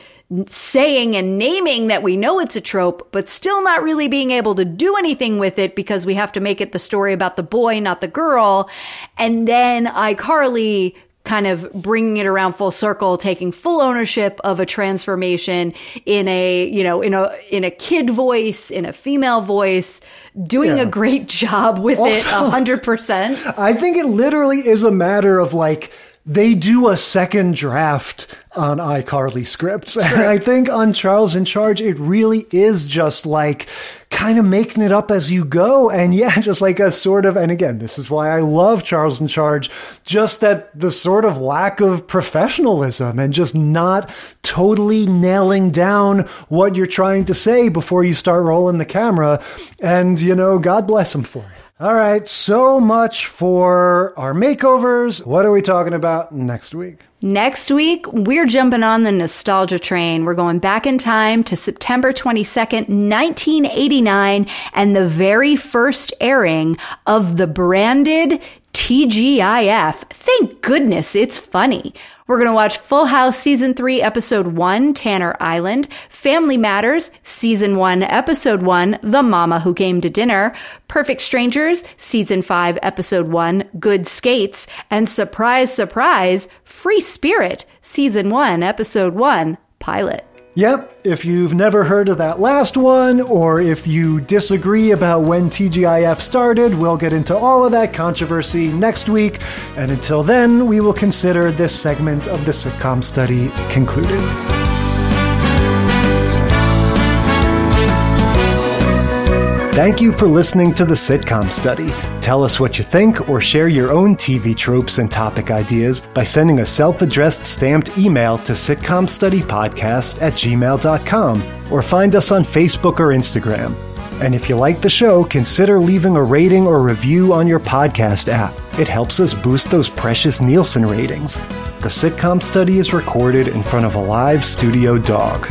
saying and naming that we know it's a trope, but still not really being able to do anything with it because we have to make it the story about the boy, not the girl. And then iCarly kind of bringing it around full circle, taking full ownership of a transformation in a, you know, in a, in a kid voice, in a female voice, doing yeah. a great job with also, it one hundred percent. I think it literally is a matter of like, they do a second draft on iCarly scripts. Sure. And I think on Charles in Charge, it really is just like kind of making it up as you go. And yeah, just like a sort of, and again, this is why I love Charles in Charge, just that the sort of lack of professionalism and just not totally nailing down what you're trying to say before you start rolling the camera. And, you know, God bless him for it. All right, so much for our makeovers. What are we talking about next week? Next week, we're jumping on the nostalgia train. We're going back in time to September twenty-second, nineteen eighty-nine, and the very first airing of the branded T G I F. Thank goodness it's funny. We're going to watch Full House Season three, Episode one, Tanner Island, Family Matters, Season one, Episode one, The Mama Who Came to Dinner, Perfect Strangers, Season five, Episode one, Good Skates, and surprise, surprise, Free Spirit, Season one, Episode one, Pilot. Yep. If you've never heard of that last one, or if you disagree about when T G I F started, we'll get into all of that controversy next week. And until then, we will consider this segment of the sitcom study concluded. Thank you for listening to the Sitcom Study. Tell us what you think or share your own T V tropes and topic ideas by sending a self-addressed stamped email to sitcom study podcast at gmail dot com or find us on Facebook or Instagram. And if you like the show, consider leaving a rating or review on your podcast app. It helps us boost those precious Nielsen ratings. The Sitcom Study is recorded in front of a live studio dog.